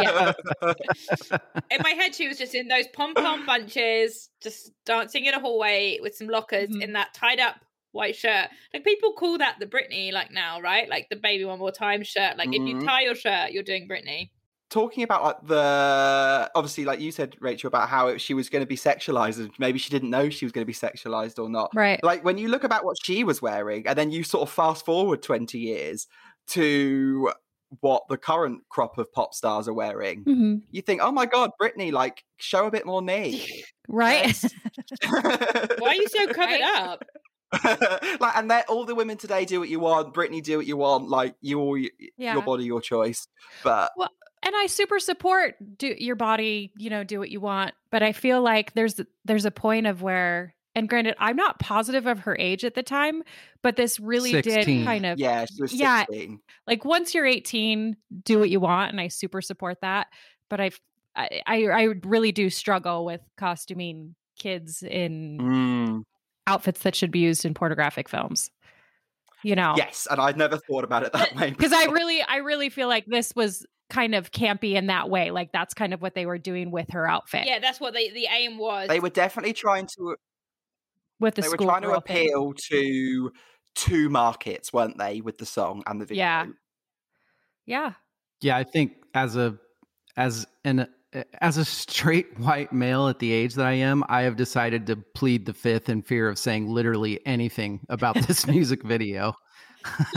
yeah. In my head, she was just in those pom pom bunches, just dancing in a hallway with some lockers mm-hmm. in that tied up. White shirt. Like people call that the Britney like now, right? Like the Baby One More Time shirt. Like mm-hmm. if you tie your shirt, you're doing Britney. Talking about like the, obviously like you said, Rachel, about how it, she was going to be sexualized and maybe she didn't know she was going to be sexualized or not. Right. Like when you look about what she was wearing and then you sort of fast forward twenty years to what the current crop of pop stars are wearing, mm-hmm. you think, oh my God, Britney, like show a bit more knee. Right. Why are you so covered right? up? Like and that all the women today do what you want, Britney do what you want, like you all yeah. your body, your choice. But well, and I super support do your body, you know, do what you want. But I feel like there's there's a point of where, and granted, I'm not positive of her age at the time, but this really sixteen did kind of yeah, she was yeah, sixteen. Like once you're eighteen, do what you want, and I super support that. But I've, I I I really do struggle with costuming kids in. Mm. outfits that should be used in pornographic films. You know? Yes, and I'd never thought about it that way. Because I really, I really feel like this was kind of campy in that way. Like that's kind of what they were doing with her outfit. Yeah, that's what they, the aim was. They were definitely trying to with the they were trying to appeal to two markets, weren't they, with the song and the video? Yeah, yeah, yeah. I think as a as an as a straight white male at the age that I am, I have decided to plead the fifth in fear of saying literally anything about this music video.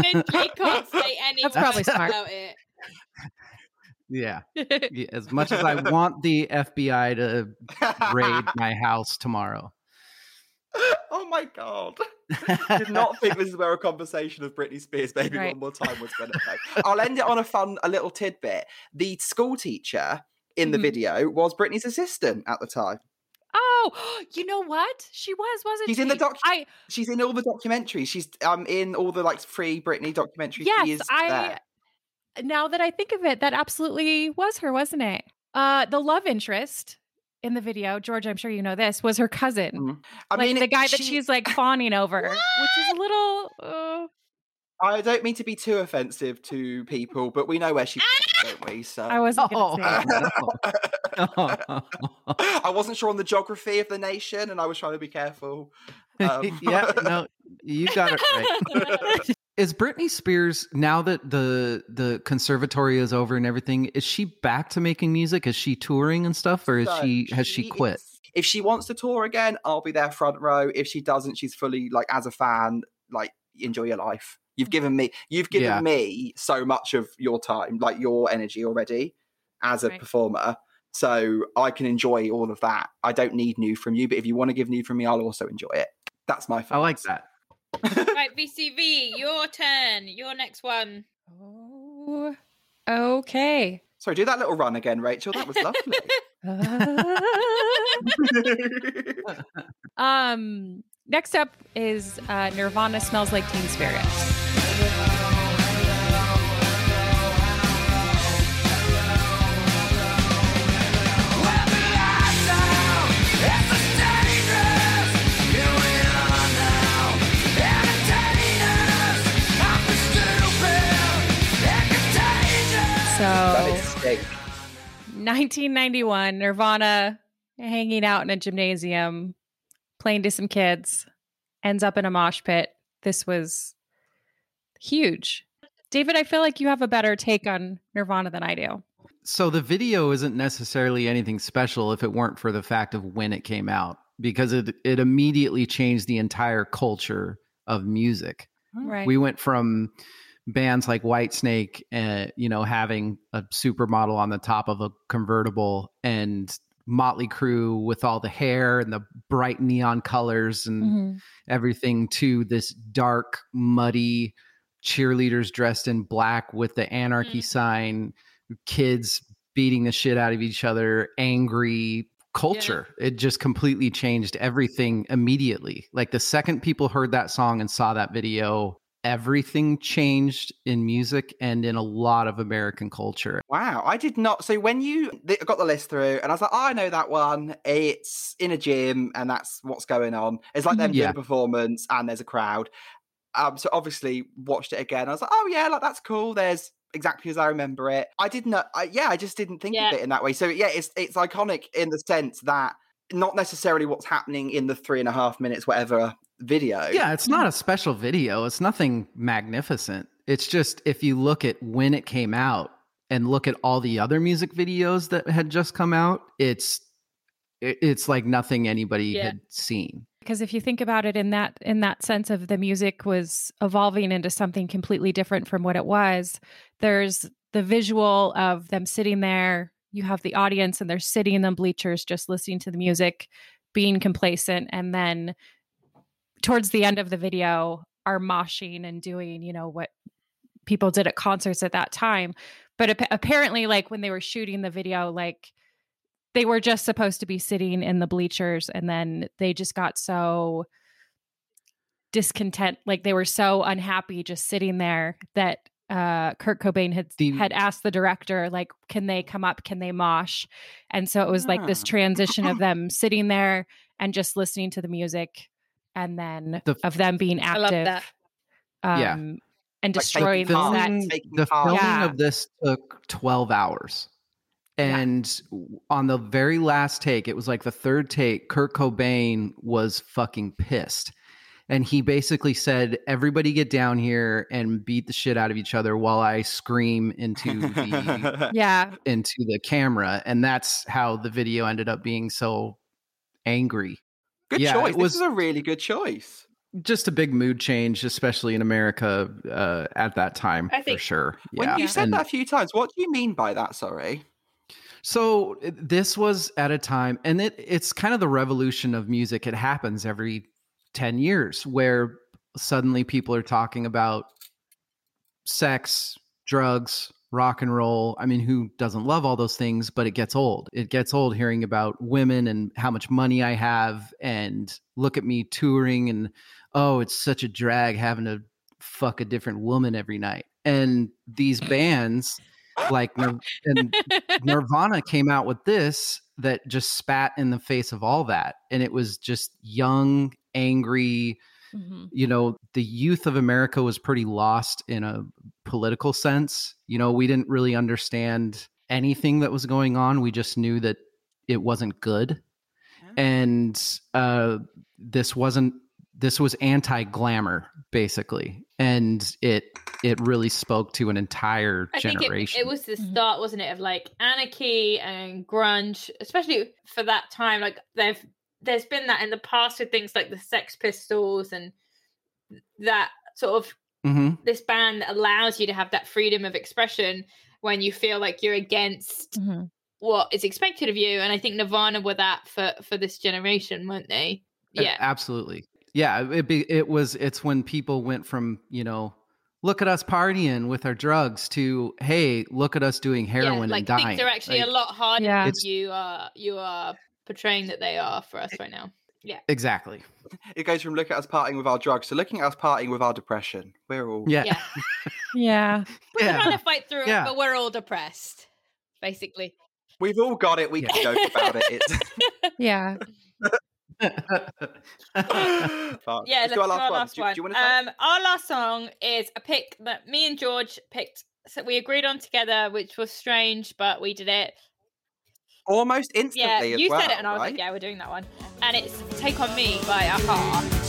You can't say anything That's probably smart. About it. Yeah. yeah. As much as I want the F B I to raid my house tomorrow. Oh my God. I did not think this is where a conversation of Britney Spears Baby right. One More Time was going to go. I'll end it on a fun, a little tidbit. The school teacher in the mm-hmm. video was Britney's assistant at the time. Oh, you know what? She was, wasn't she's she? She's in the doc. I... She's in all the documentaries. She's um in all the like free Britney documentaries. Yes, she is I. There. Now that I think of it, that absolutely was her, wasn't it? Uh, the love interest in the video, George, I'm sure you know this, was her cousin. Mm-hmm. I like, mean, the guy she... that she's like fawning over, which is a little. Uh... I don't mean to be too offensive to people, but we know where she is, don't we? So I wasn't oh. gonna say that. I wasn't sure on the geography of the nation, and I was trying to be careful. Um... yeah, no, you got it right. Is Britney Spears, now that the the conservatory is over and everything, is she back to making music? Is she touring and stuff, or is so she has she, she quit? Is, if she wants to tour again, I'll be there front row. If she doesn't, she's fully like as a fan, like enjoy your life. You've given me you've given yeah. me so much of your time, like your energy already as a right. performer. So I can enjoy all of that. I don't need new from you, but if you want to give new from me, I'll also enjoy it. That's my fun. I like that. Right, V C V, your turn. Your next one. Oh, okay. Sorry, do that little run again, Rachel. That was lovely. uh... um, next up is uh, Nirvana, Smells Like Teen Spirit. So, nineteen ninety-one, Nirvana hanging out in a gymnasium, playing to some kids, ends up in a mosh pit. This was huge. David, I feel like you have a better take on Nirvana than I do. So the video isn't necessarily anything special if it weren't for the fact of when it came out, because it, it immediately changed the entire culture of music. Right. We went from bands like Whitesnake, uh, you know, having a supermodel on the top of a convertible, and Motley Crue with all the hair and the bright neon colors and mm-hmm. everything, to this dark, muddy cheerleaders dressed in black with the anarchy mm-hmm. sign, kids beating the shit out of each other, angry culture. Yeah. It just completely changed everything immediately. Like the second people heard that song and saw that video, everything changed in music and in a lot of American culture. Wow, I did not. So when you th- got the list through and I was like, oh, I know that one. It's in a gym and that's what's going on. It's like them yeah. doing a performance and there's a crowd. Um, so obviously watched it again. I was like, oh yeah, like that's cool. There's exactly as I remember it. I did not. I, yeah, I just didn't think yeah. of it in that way. So yeah, it's it's iconic in the sense that not necessarily what's happening in the three and a half minutes, whatever video. Yeah, it's not a special video. It's nothing magnificent. It's just, if you look at when it came out and look at all the other music videos that had just come out, it's it's like nothing anybody yeah. had seen. Because if you think about it in that in that sense of the music was evolving into something completely different from what it was, there's the visual of them sitting there. You have the audience and they're sitting in the bleachers just listening to the music, being complacent, and then towards the end of the video are moshing and doing, you know, what people did at concerts at that time. But ap- apparently like when they were shooting the video, like they were just supposed to be sitting in the bleachers, and then they just got so discontent. Like they were so unhappy just sitting there that uh, Kurt Cobain had, the- had asked the director, like, can they come up? Can they mosh? And so it was yeah. like this transition of them sitting there and just listening to the music and then the, of them being active. I love that. Um, yeah. And destroying the like set. The filming yeah. of this took twelve hours. And yeah. on the very last take, it was like the third take, Kurt Cobain was fucking pissed. And he basically said, everybody get down here and beat the shit out of each other while I scream into the yeah. into the camera. And that's how the video ended up being so angry. Good yeah, choice. It was, this is a really good choice. Just a big mood change, especially in America uh, at that time, I think, for sure. When yeah. you said and, that a few times, what do you mean by that? Sorry. So this was at a time, and it, it's kind of the revolution of music. It happens every ten years where suddenly people are talking about sex, drugs, rock and roll. I mean, who doesn't love all those things, but it gets old. It gets old hearing about women and how much money I have and look at me touring and, oh, it's such a drag having to fuck a different woman every night. And these bands... Like and Nirvana came out with this that just spat in the face of all that. And it was just young, angry, mm-hmm. you know, the youth of America was pretty lost in a political sense. You know, we didn't really understand anything that was going on. We just knew that it wasn't good. Yeah. And uh, this wasn't, this was anti-glamour, basically. And it it really spoke to an entire I generation. Think it, it was the start, wasn't it, of like anarchy and grunge, especially for that time. Like there've there's been that in the past with things like the Sex Pistols and that sort of mm-hmm. this band that allows you to have that freedom of expression when you feel like you're against mm-hmm. what is expected of you. And I think Nirvana were that for, for this generation, weren't they? Yeah, absolutely. Yeah, it be, it was. It's when people went from, you know, look at us partying with our drugs to, hey, look at us doing heroin yeah, like and dying. Things are actually like, a lot harder yeah. than you are you are portraying that they are for us right now. Yeah, exactly. It goes from look at us partying with our drugs to looking at us partying with our depression. We're all yeah, yeah. yeah. We're yeah. trying to fight through yeah. it, but we're all depressed, basically. We've all got it. We yeah. can joke about it. It's... yeah. yeah, let's let's do our last, our last one. one. Do you, do you um, our last song is a pick that me and George picked, so we agreed on together, which was strange, but we did it almost instantly. Yeah, you as well, said it, and I was right? like, "Yeah, we're doing that one." And it's "Take On Me" by Aha.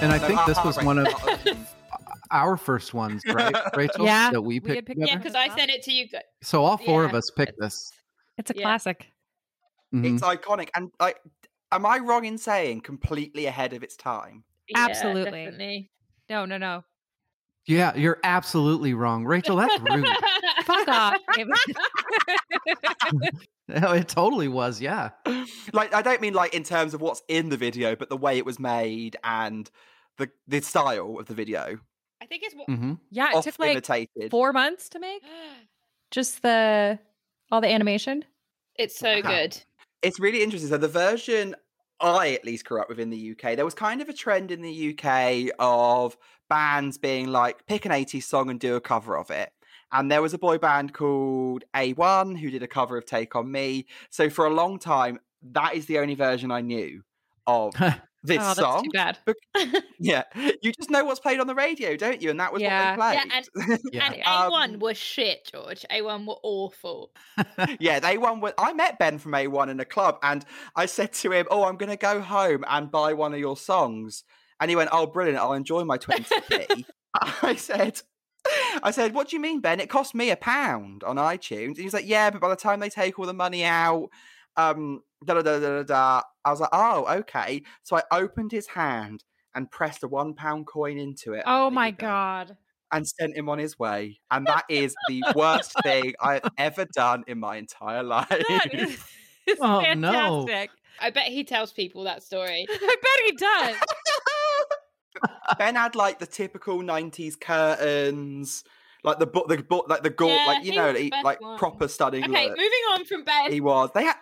And I so think this was right. one of our first ones, right, Rachel? Yeah. That we picked. We yeah, because I sent it to you. So all four yeah. of us picked this. It's a yeah. classic. Mm-hmm. It's iconic. And I, am I wrong in saying completely ahead of its time? Yeah, absolutely. Definitely. No, no, no. Yeah, you're absolutely wrong. Rachel, that's rude. Fuck off. No, it totally was, yeah. Like, I don't mean like in terms of what's in the video, but the way it was made and the the style of the video. I think it's what... Mm-hmm. Yeah, it took like imitated. four months to make. Just the... all the animation. It's so yeah. good. It's really interesting. So the version... I at least grew up within the U K. There was kind of a trend in the U K of bands being like, pick an eighties song and do a cover of it. And there was a boy band called A one who did a cover of Take On Me. So for a long time, that is the only version I knew of this oh, song. That's too bad. yeah. You just know what's played on the radio, don't you? And that was yeah. what they played. Yeah, and, yeah. and A one um, was shit, George. A one were awful. yeah, A one were... I met Ben from A one in a club and I said to him, oh, I'm going to go home and buy one of your songs. And he went, oh, brilliant. I'll enjoy my twenty p. I said... I said, what do you mean, Ben? It cost me a pound on iTunes. And he's like, yeah, but by the time they take all the money out, um, da da da da da. I was like, oh, okay. So I opened his hand and pressed a one pound coin into it. Oh my God. And sent him on his way. And that is the worst thing I've ever done in my entire life. That is, it's oh, fantastic. No. I bet he tells people that story. I bet he does. Ben had like the typical nineties curtains, like the bo- the bo- like the gaunt, yeah, like you know, he, like one. proper studying. Okay, look. Moving on from Ben. He was. They had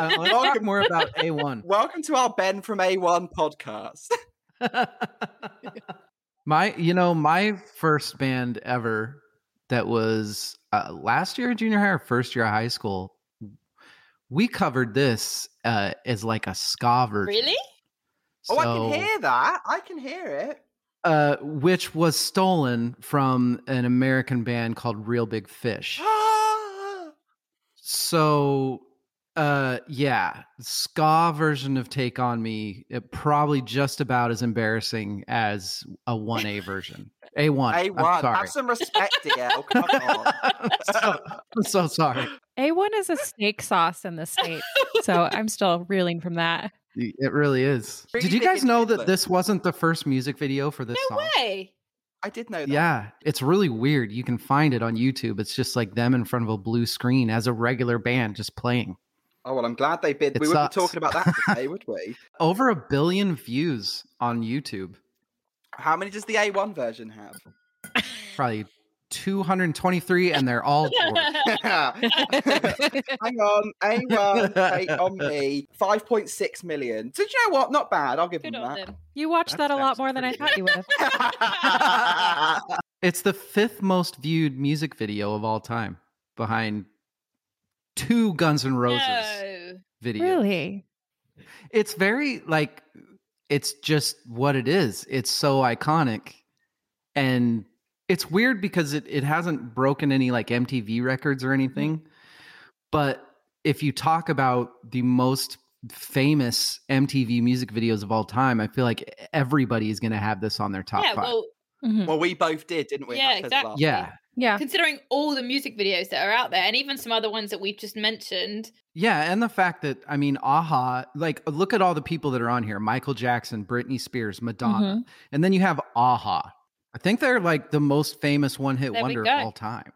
Um, let's talk more about A one. Welcome to our Ben from A one podcast. My, you know, my first band ever that was uh, last year of junior high or first year of high school, we covered this uh, as like a ska version. Really? So, oh, I can hear that. I can hear it. Uh, which was stolen from an American band called Real Big Fish. So, uh, yeah, ska version of Take On Me, it probably just about as embarrassing as a one A version. A one. A one. Have some respect, D L. Come on. so, I'm so sorry. A one is a snake sauce in the States. So I'm still reeling from that. It really is. Did you guys know that this wasn't the first music video for this song? No way. I did know that. Yeah. It's really weird. You can find it on YouTube. It's just like them in front of a blue screen as a regular band just playing. Oh, well, I'm glad they did. We wouldn't be talking about that today, would we? Over a billion views on YouTube. How many does the A one version have? Probably two hundred twenty-three, and they're all bored. Hang on, A one, Take On Me, five point six million. So, do you know what? Not bad. I'll give Good them that. Them. You watched that, that a lot more than I thought you would. It's the fifth most viewed music video of all time, behind two Guns N' Roses no. videos. Really? It's very like it's just what it is. It's so iconic, and it's weird because it, it hasn't broken any like M T V records or anything. But if you talk about the most famous M T V music videos of all time, I feel like everybody is going to have this on their top yeah, five. Well, mm-hmm. well, we both did, didn't we? Yeah, exactly. Yeah. yeah. Considering all the music videos that are out there and even some other ones that we've just mentioned. Yeah. And the fact that, I mean, A-ha, like look at all the people that are on here. Michael Jackson, Britney Spears, Madonna. Mm-hmm. And then you have A-ha. I think they're like the most famous one-hit wonder of all time.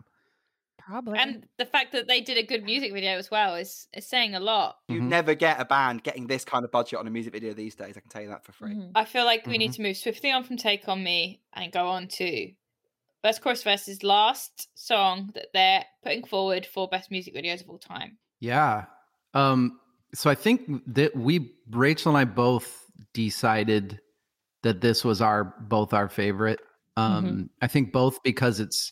Probably. And the fact that they did a good music video as well is, is saying a lot. You mm-hmm. never get a band getting this kind of budget on a music video these days. I can tell you that for free. Mm-hmm. I feel like we mm-hmm. need to move swiftly on from Take On Me and go on to Verse Chorus Verse's last song that they're putting forward for best music videos of all time. Yeah. Um, so I think that we, Rachel and I both decided that this was our both our favorite. Um, mm-hmm. I think both because it's,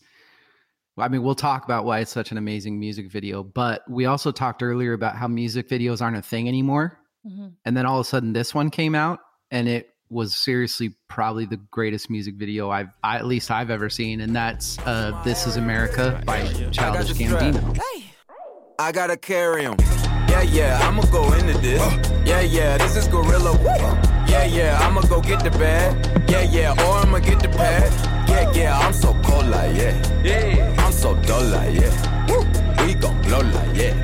I mean, we'll talk about why it's such an amazing music video, but we also talked earlier about how music videos aren't a thing anymore. Mm-hmm. And then all of a sudden this one came out and it was seriously probably the greatest music video I've, I, at least I've ever seen. And that's uh, This is America by Childish Gambino. Hey. I gotta carry him. Yeah, yeah, I'ma go into this. Yeah, yeah, this is Gorilla. Yeah, yeah, I'ma go get the bag. Yeah, yeah, or I'ma get the pad. Yeah, yeah, I'm so cold like, yeah. Yeah, I'm so dull like, yeah. Woo. We gon' blow like, yeah.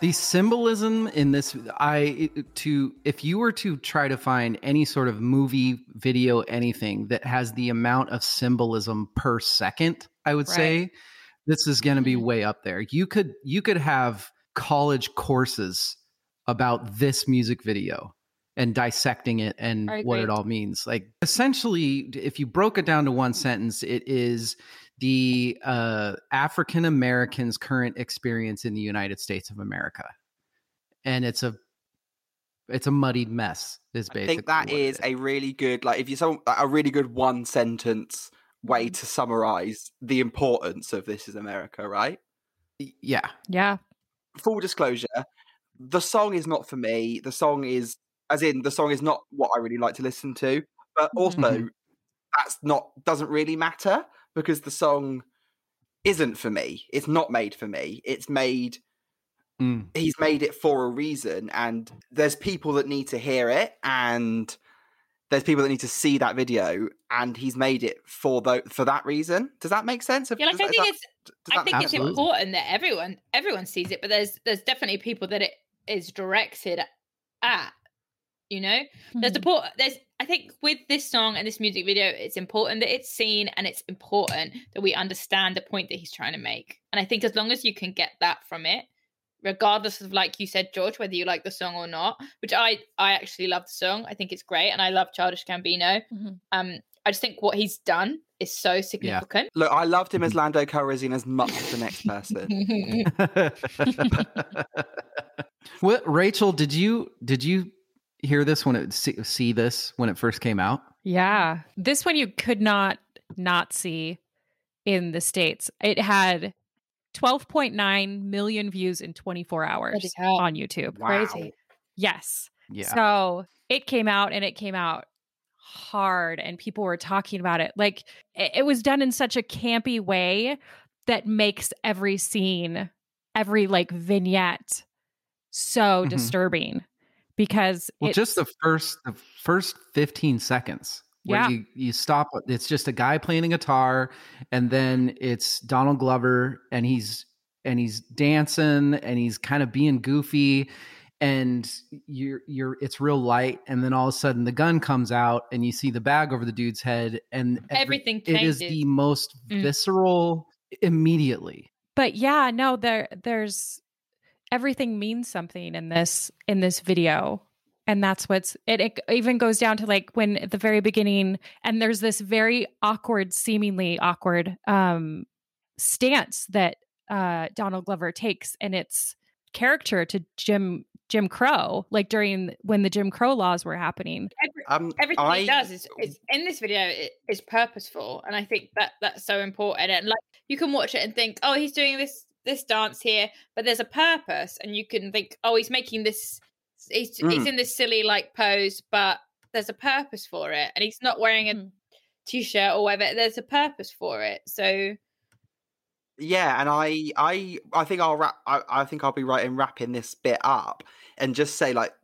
The symbolism in this, I to if you were to try to find any sort of movie, video, anything that has the amount of symbolism per second, I would right. say this is going to be way up there. You could you could have college courses about this music video and dissecting it and what it all means. Like essentially, if you broke it down to one sentence, it is the uh, African Americans' current experience in the United States of America, and it's a it's a muddied mess. Is basically I think that is a really good like if you saw a really good one sentence way to summarize the importance of This Is America, right? Yeah, yeah. Full disclosure: the song is not for me. The song is, as in, the song is not what I really like to listen to. But also, mm-hmm. that's not doesn't really matter. Because the song isn't for me. It's not made for me. It's made, mm. he's made it for a reason. And there's people that need to hear it. And there's people that need to see that video. And he's made it for the, for that reason. Does that make sense? Yeah, like does, I think, that, it's, I think it's important that everyone everyone sees it. But there's there's definitely people that it is directed at, you know? Mm-hmm. There's the there's I think with this song and this music video, it's important that it's seen and it's important that we understand the point that he's trying to make. And I think as long as you can get that from it, regardless of, like you said, George, whether you like the song or not, which I, I actually love the song. I think it's great. And I love Childish Gambino. Mm-hmm. Um, I just think what he's done is so significant. Yeah. Look, I loved him as Lando Calrissian as much as the next person. What, Rachel, did you did you hear this when it see, see this when it first came out? Yeah. This one you could not not see in the States. It had twelve point nine million views in twenty-four hours on YouTube. Wow. Crazy. Yes. Yeah. So it came out and it came out hard and people were talking about it. Like it, it was done in such a campy way that makes every scene, every like vignette so mm-hmm. disturbing because well, it's just the first, the first fifteen seconds. Where yeah. you, you stop, it's just a guy playing a guitar, and then it's Donald Glover, and he's and he's dancing, and he's kind of being goofy, and you're you're it's real light, and then all of a sudden the gun comes out, and you see the bag over the dude's head, and every, everything it is the most mm. visceral immediately. But yeah, no, there there's everything means something in this in this video. And that's what's, it, it even goes down to like when at the very beginning, and there's this very awkward, seemingly awkward um, stance that uh, Donald Glover takes, and it's caricature to Jim Jim Crow, like during when the Jim Crow laws were happening. Every, um, everything I, he does is, is in this video is it, purposeful, and I think that that's so important. And like you can watch it and think, oh, he's doing this this dance here, but there's a purpose, and you can think, oh, he's making this. He's, mm. he's in this silly like pose, but there's a purpose for it, and he's not wearing a t-shirt or whatever. There's a purpose for it. So, yeah, and I, I, I think I'll wrap. I, I think I'll be right in wrapping this bit up and just say like,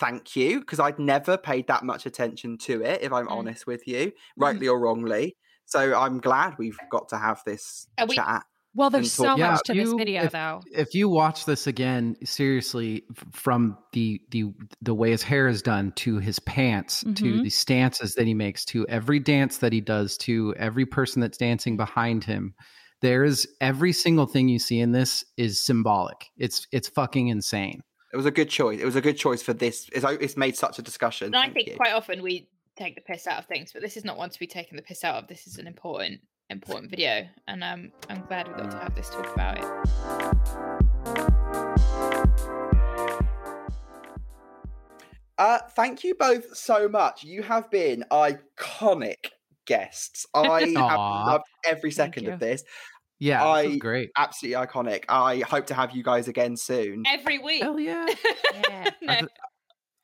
thank you, because I'd never paid that much attention to it. If I'm mm. honest with you, rightly mm. or wrongly. So I'm glad we've got to have this Are we- chat. Well, there's so yeah, much to you, this video, if, though. If you watch this again, seriously, from the the the way his hair is done to his pants, mm-hmm. to the stances that he makes, to every dance that he does, to every person that's dancing behind him, there is every single thing you see in this is symbolic. It's it's fucking insane. It was a good choice. It was a good choice for this. It's, it's made such a discussion. And I think you. Quite often we take the piss out of things, but this is not one to be taken the piss out of. This is an important. important video, and um, I'm glad we got to have this talk about it. Uh, thank you both so much. You have been iconic guests. I have loved every second of this. Yeah, I, this was great. Absolutely iconic. I hope to have you guys again soon. Every week. Hell yeah. yeah. No.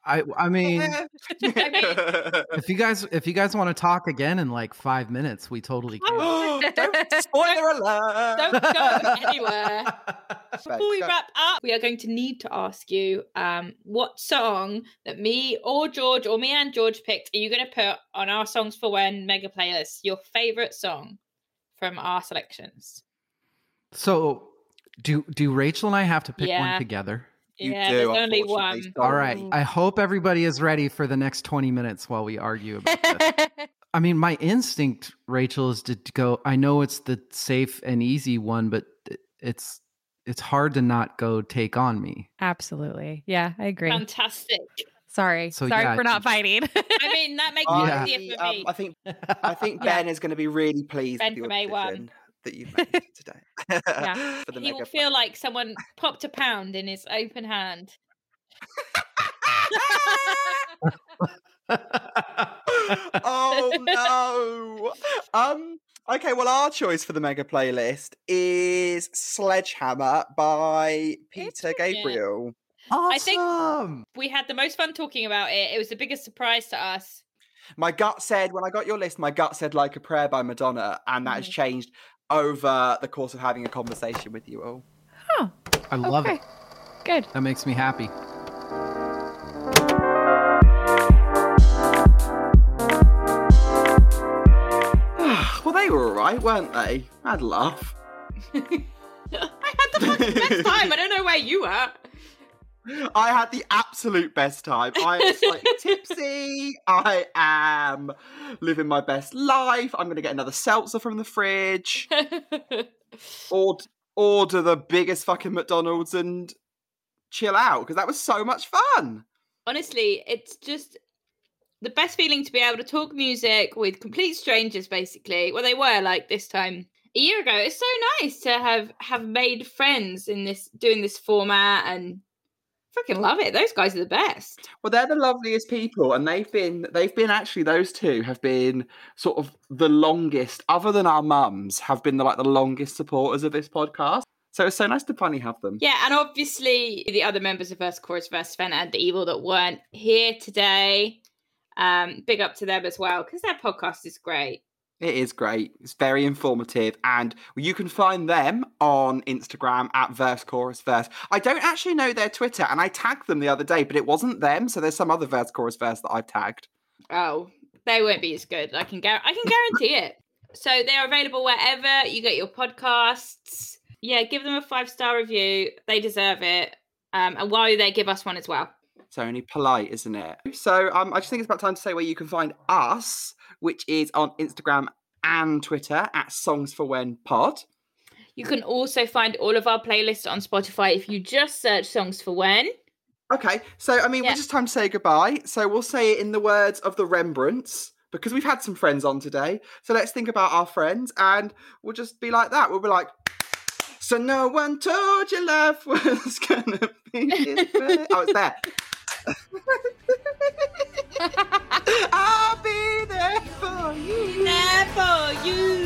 I I mean, I mean if you guys if you guys want to talk again in like five minutes, we totally can. Don't spoiler alert. Don't go anywhere. Before we wrap up, we are going to need to ask you um what song that me or George or me and George picked are you gonna put on our Songs for When mega playlist, your favorite song from our selections. So do do Rachel and I have to pick yeah. one together? You yeah, do, there's only one. So. All right. I hope everybody is ready for the next twenty minutes while we argue about this. I mean, my instinct, Rachel, is to go, I know it's the safe and easy one, but it's it's hard to not go Take On Me. Absolutely. Yeah, I agree. Fantastic. Sorry. So, Sorry yeah, for not fighting. I mean, that makes it easier for me. Um, I think, I think Ben is going to be really pleased Ben with your decision. One. That you've made today. Yeah. For the he will feel plan. Like someone popped a pound in his open hand. Oh no. Um okay, well our choice for the mega playlist is Sledgehammer by Peter Gabriel. Awesome. I think we had the most fun talking about it. It was the biggest surprise to us. My gut said when I got your list, my gut said Like a Prayer by Madonna, and that mm-hmm. has changed over the course of having a conversation with you all. Huh. I love okay. it. Good. That makes me happy. Well, they were all right, weren't they? I'd laugh. I had the fucking best time. I don't know where you were. I had the absolute best time. I am slightly tipsy. I am living my best life. I'm going to get another seltzer from the fridge. Ord- order the biggest fucking McDonald's and chill out because that was so much fun. Honestly, it's just the best feeling to be able to talk music with complete strangers, basically. Well, they were, like, this time a year ago. It's so nice to have have made friends in this, doing this format, and freaking love it. Those guys are the best. Well, they're the loveliest people, and they've been they've been actually, those two have been sort of the longest, other than our mums, have been the, like the longest supporters of this podcast. So it's so nice to finally have them. Yeah, and obviously the other members of Verse Chorus Verse, Sven and the Evil, that weren't here today. Um, big up to them as well, because their podcast is great. It is great. It's very informative. And you can find them on Instagram at Verse Chorus Verse. I don't actually know their Twitter, and I tagged them the other day, but it wasn't them. So there's some other Verse Chorus Verse that I've tagged. Oh, they won't be as good. I can, gar- I can guarantee it. So they're available wherever you get your podcasts. Yeah, give them a five-star review. They deserve it. Um, and while you're there, give us one as well. It's only polite, isn't it? So um, I just think it's about time to say where you can find us, which is on Instagram and Twitter at Songs for When Pod. You can also find all of our playlists on Spotify if you just search Songs for When. Okay, so I mean, yeah. We're just time to say goodbye. So we'll say it in the words of the Rembrandts, because we've had some friends on today. So let's think about our friends, and we'll just be like that. We'll be like, so no one told you life was gonna be this way. Oh, it's there. I'll be there for you. There for you.